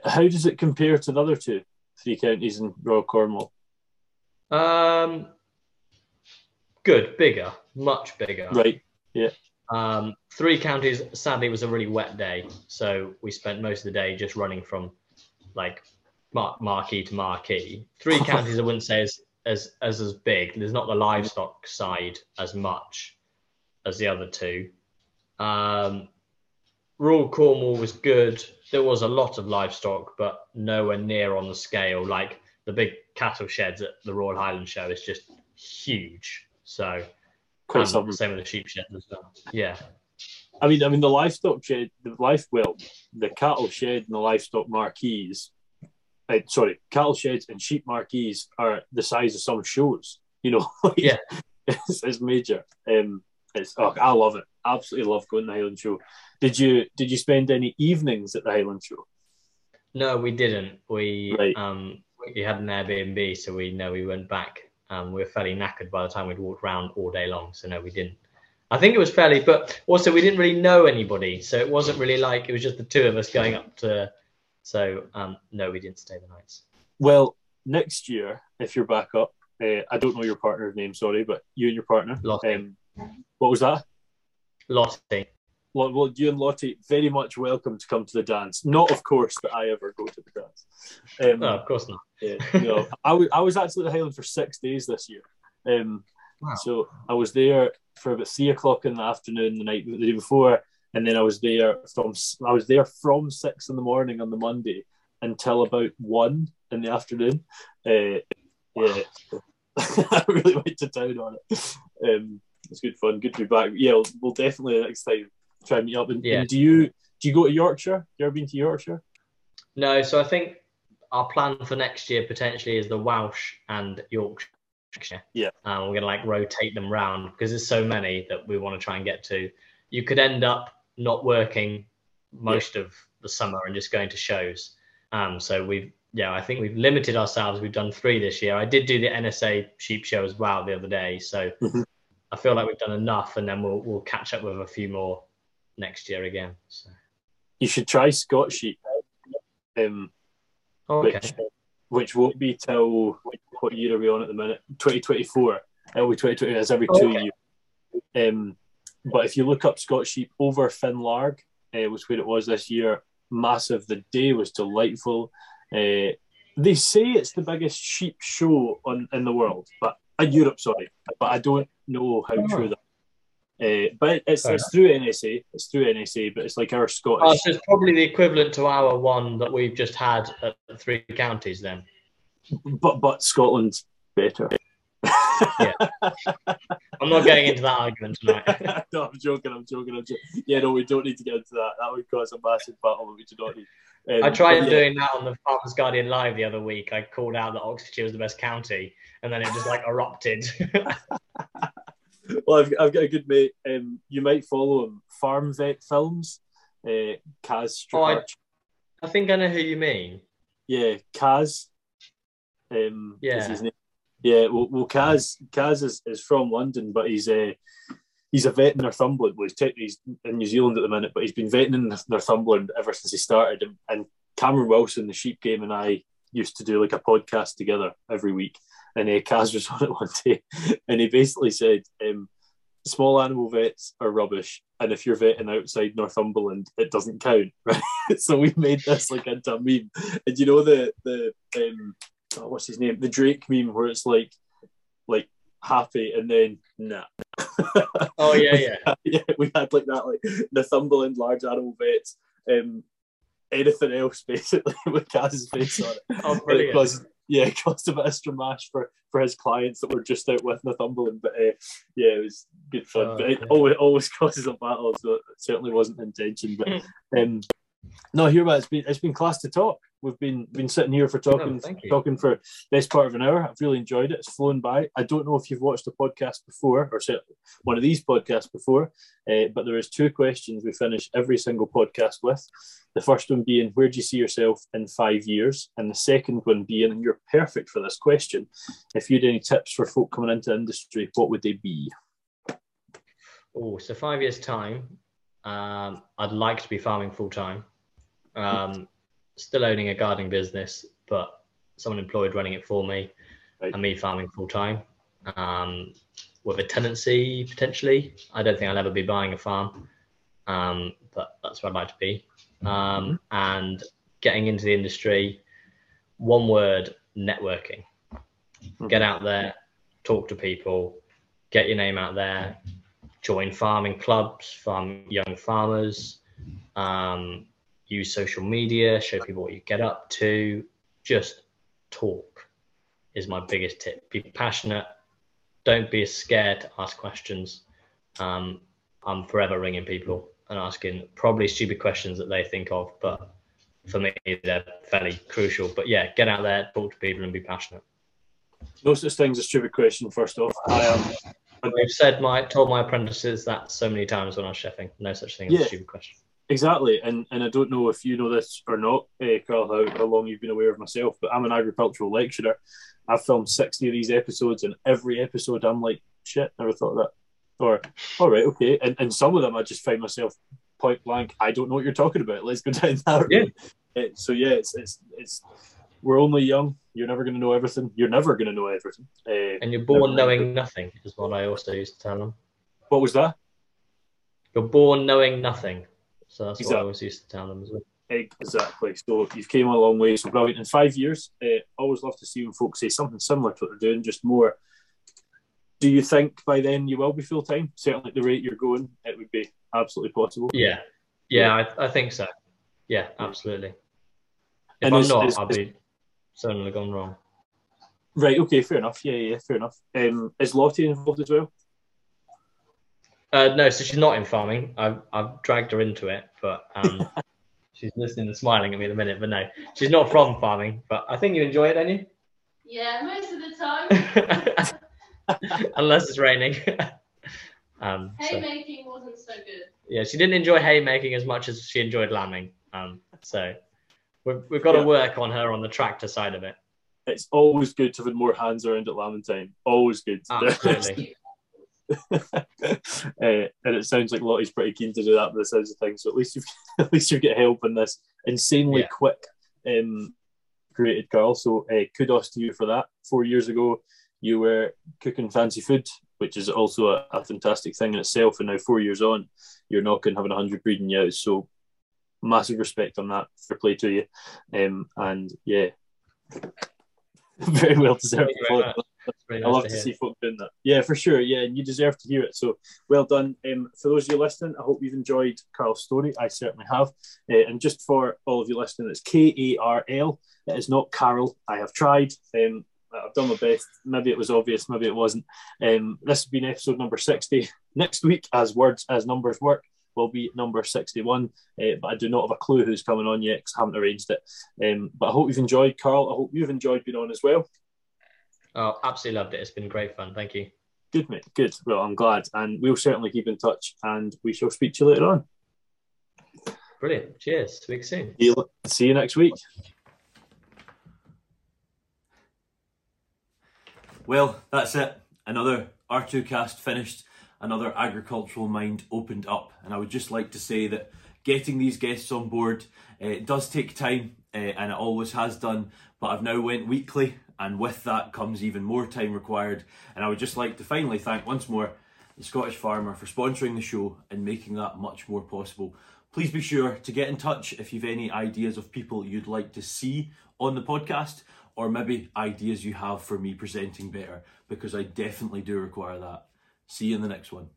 How does it compare to the other two, Three Counties and Royal Cornwall? Good, bigger, much bigger. Right, yeah. Three Counties, sadly, was a really wet day, so we spent most of the day just running from like marquee to marquee. Three Counties, I wouldn't say is as big. There's not the livestock side as much as the other two. Royal Cornwall was good. There was a lot of livestock, but nowhere near on the scale. Like the big cattle sheds at the Royal Highland Show is just huge. So quite something. Same with the sheep sheds as well. Yeah. I mean the livestock shed, the cattle shed and the livestock marquees, cattle sheds and sheep marquees are the size of some shows. Yeah, it's major. I love it. Absolutely love going to the Highland Show. Did you spend any evenings at the Highland Show? No, we didn't. We had an Airbnb, so we went back. We were fairly knackered by the time we'd walked around all day long, so no, we didn't. I think it was fairly, but also we didn't really know anybody, so it wasn't really like it was just the two of us going up to. So no, we didn't stay the nights. Well, next year, if you're back up, I don't know your partner's name, sorry, but you and your partner, Lottie. What was that? Lottie. Well, you and Lottie, very much welcome to come to the dance. Not, of course, that I ever go to the dance. No, of course not. No, I was actually at the Highland for 6 days this year. Wow. So I was there for about 3:00 in the afternoon the day before, and then I was there from 6 a.m. on the Monday until about 1 p.m. Wow. I really went to town on it. It's good fun, good to be back. Yeah, we'll definitely next time try and meet up. And do you go to Yorkshire? You ever been to Yorkshire? No, so I think our plan for next year potentially is the Welsh and Yorkshire. Yeah, we're gonna like rotate them round because there's so many that we want to try and get to. You could end up not working most of the summer and just going to shows. So I think we've limited ourselves. We've done 3 this year. I did do the NSA sheep show as well the other day, so. I feel like we've done enough, and then we'll catch up with a few more next year again. So. You should try Scot Sheep, which won't be till what year are we on at the minute? 2024. It'll be 2020. That's every 2 years. But if you look up Scot Sheep over Finlarg, which where it was this year, massive. The day was delightful. They say it's the biggest sheep show in the world, but I don't know how true that. But it's through NSA. It's through NSA, but it's like our Scottish. Oh, so it's probably the equivalent to our one that we've just had at the Three Counties, then. But Scotland's better. Yeah. I'm not getting into that argument tonight. No, I'm joking. Yeah, no, we don't need to get into that. That would cause a massive battle that we do not need. I tried doing that on the Farmers Guardian Live the other week. I called out that Oxfordshire was the best county, and then it just like erupted. Well, I've got a good mate. You might follow him. Farm Vet Films. Kaz Streich. I think I know who you mean. Yeah, Kaz. Yeah. Is his name. Yeah, well, Kaz is from London, but he's a vet in Northumberland. Well, he's in New Zealand at the minute, but he's been vetting in Northumberland ever since he started. And Cameron Wilson, the sheep game, and I used to do like a podcast together every week. And Kaz was on it one day, and he basically said, small animal vets are rubbish, and if you're vetting outside Northumberland, it doesn't count, right? So we made this like into a meme. And you know the what's his name? The Drake meme where it's like happy and then nah. Oh yeah. Yeah, we had like that, like Northumberland large animal vets, anything else basically with Kaz's face on it. Oh, brilliant. It caused a bit of stramash for his clients that were just out with Northumberland. But it was good fun. But it always causes a battle, so it certainly wasn't the intention. But no, hear about it's been class to talk. We've been sitting here for talking for the best part of an hour. I've really enjoyed it. It's flown by. I don't know if you've watched a podcast before, or one of these podcasts before, but there is two questions we finish every single podcast with. The first one being, where do you see yourself in 5 years? And the second one being, and you're perfect for this question, if you had any tips for folk coming into industry, what would they be? Oh, so 5 years' time, I'd like to be farming full-time. Still owning a gardening business, but someone employed running it for me, right, and me farming full time, with a tenancy potentially. I don't think I'll ever be buying a farm, but that's where I'd like to be. And getting into the industry, one word, networking. Get out there, talk to people, get your name out there, join farming clubs, farm young farmers, use social media, show people what you get up to. Just talk is my biggest tip. Be passionate. Don't be scared to ask questions. I'm forever ringing people and asking probably stupid questions that they think of, but for me, they're fairly crucial. But yeah, get out there, talk to people and be passionate. No such thing as a stupid question, first off. I've said told my apprentices that so many times when I was chefing. No such thing as a stupid question. Exactly, and I don't know if you know this or not, Carl, how long you've been aware of myself, but I'm an agricultural lecturer. I've filmed 60 of these episodes, and every episode I'm like, shit, never thought of that. Or, all right, okay. And some of them I just find myself point blank, I don't know what you're talking about. Let's go down that road. Yeah. So yeah, it's we're only young. You're never going to know everything. You're never going to know everything. And you're born knowing nothing is what I also used to tell them. What was that? You're born knowing nothing. So that's what I always used to tell them as well. Exactly. So you've came a long way. So brilliant. In 5 years, always love to see when folks say something similar to what they're doing, just more. Do you think by then you will be full-time? Certainly at the rate you're going, it would be absolutely possible. Yeah. Yeah, I think so. Yeah, absolutely. If I'm not, I'll be certainly gone wrong. Right, okay, fair enough. Yeah, fair enough. Is Lottie involved as well? No, so she's not in farming. I've dragged her into it, but she's listening and smiling at me at the minute. But no, she's not from farming. But I think you enjoy it, don't you? Yeah, most of the time. Unless it's raining. Haymaking wasn't so good. Yeah, she didn't enjoy haymaking as much as she enjoyed lambing. So we've got to work on her on the tractor side of it. It's always good to have more hands around at lambing time. Always good. Absolutely. And it sounds like Lottie's pretty keen to do that with the size of things, so at least you get help in this insanely quick created, Carl. So kudos to you for that. 4 years ago you were cooking fancy food, which is also a fantastic thing in itself, and now 4 years on you're knocking having 100 breeding ewes, so massive respect on that. Fair play to you, and yeah, very well deserved. Really nice. I love to see folk doing that. Yeah, for sure. Yeah, and you deserve to hear it. So well done. For those of you listening, I hope you've enjoyed Carl's story. I certainly have. And just for all of you listening, it's K-A-R-L. It is not Carol. I have tried. I've done my best. Maybe it was obvious. Maybe it wasn't. This has been episode number 60. Next week, as words, as numbers work, will be number 61, but I do not have a clue who's coming on yet because I haven't arranged it. But I hope you've enjoyed, Carl. I hope you've enjoyed being on as well. Oh, absolutely loved it. It's been great fun. Thank you. Good, mate. Good. Well, I'm glad. And we'll certainly keep in touch, and we shall speak to you later on. Brilliant. Cheers. Speak soon. See you next week. Well, that's it. Another R2Cast finished, another agricultural mind opened up. And I would just like to say that getting these guests on board does take time, and it always has done, but I've now went weekly, and with that comes even more time required. And I would just like to finally thank once more the Scottish Farmer for sponsoring the show and making that much more possible. Please be sure to get in touch if you've any ideas of people you'd like to see on the podcast, or maybe ideas you have for me presenting better, because I definitely do require that. See you in the next one.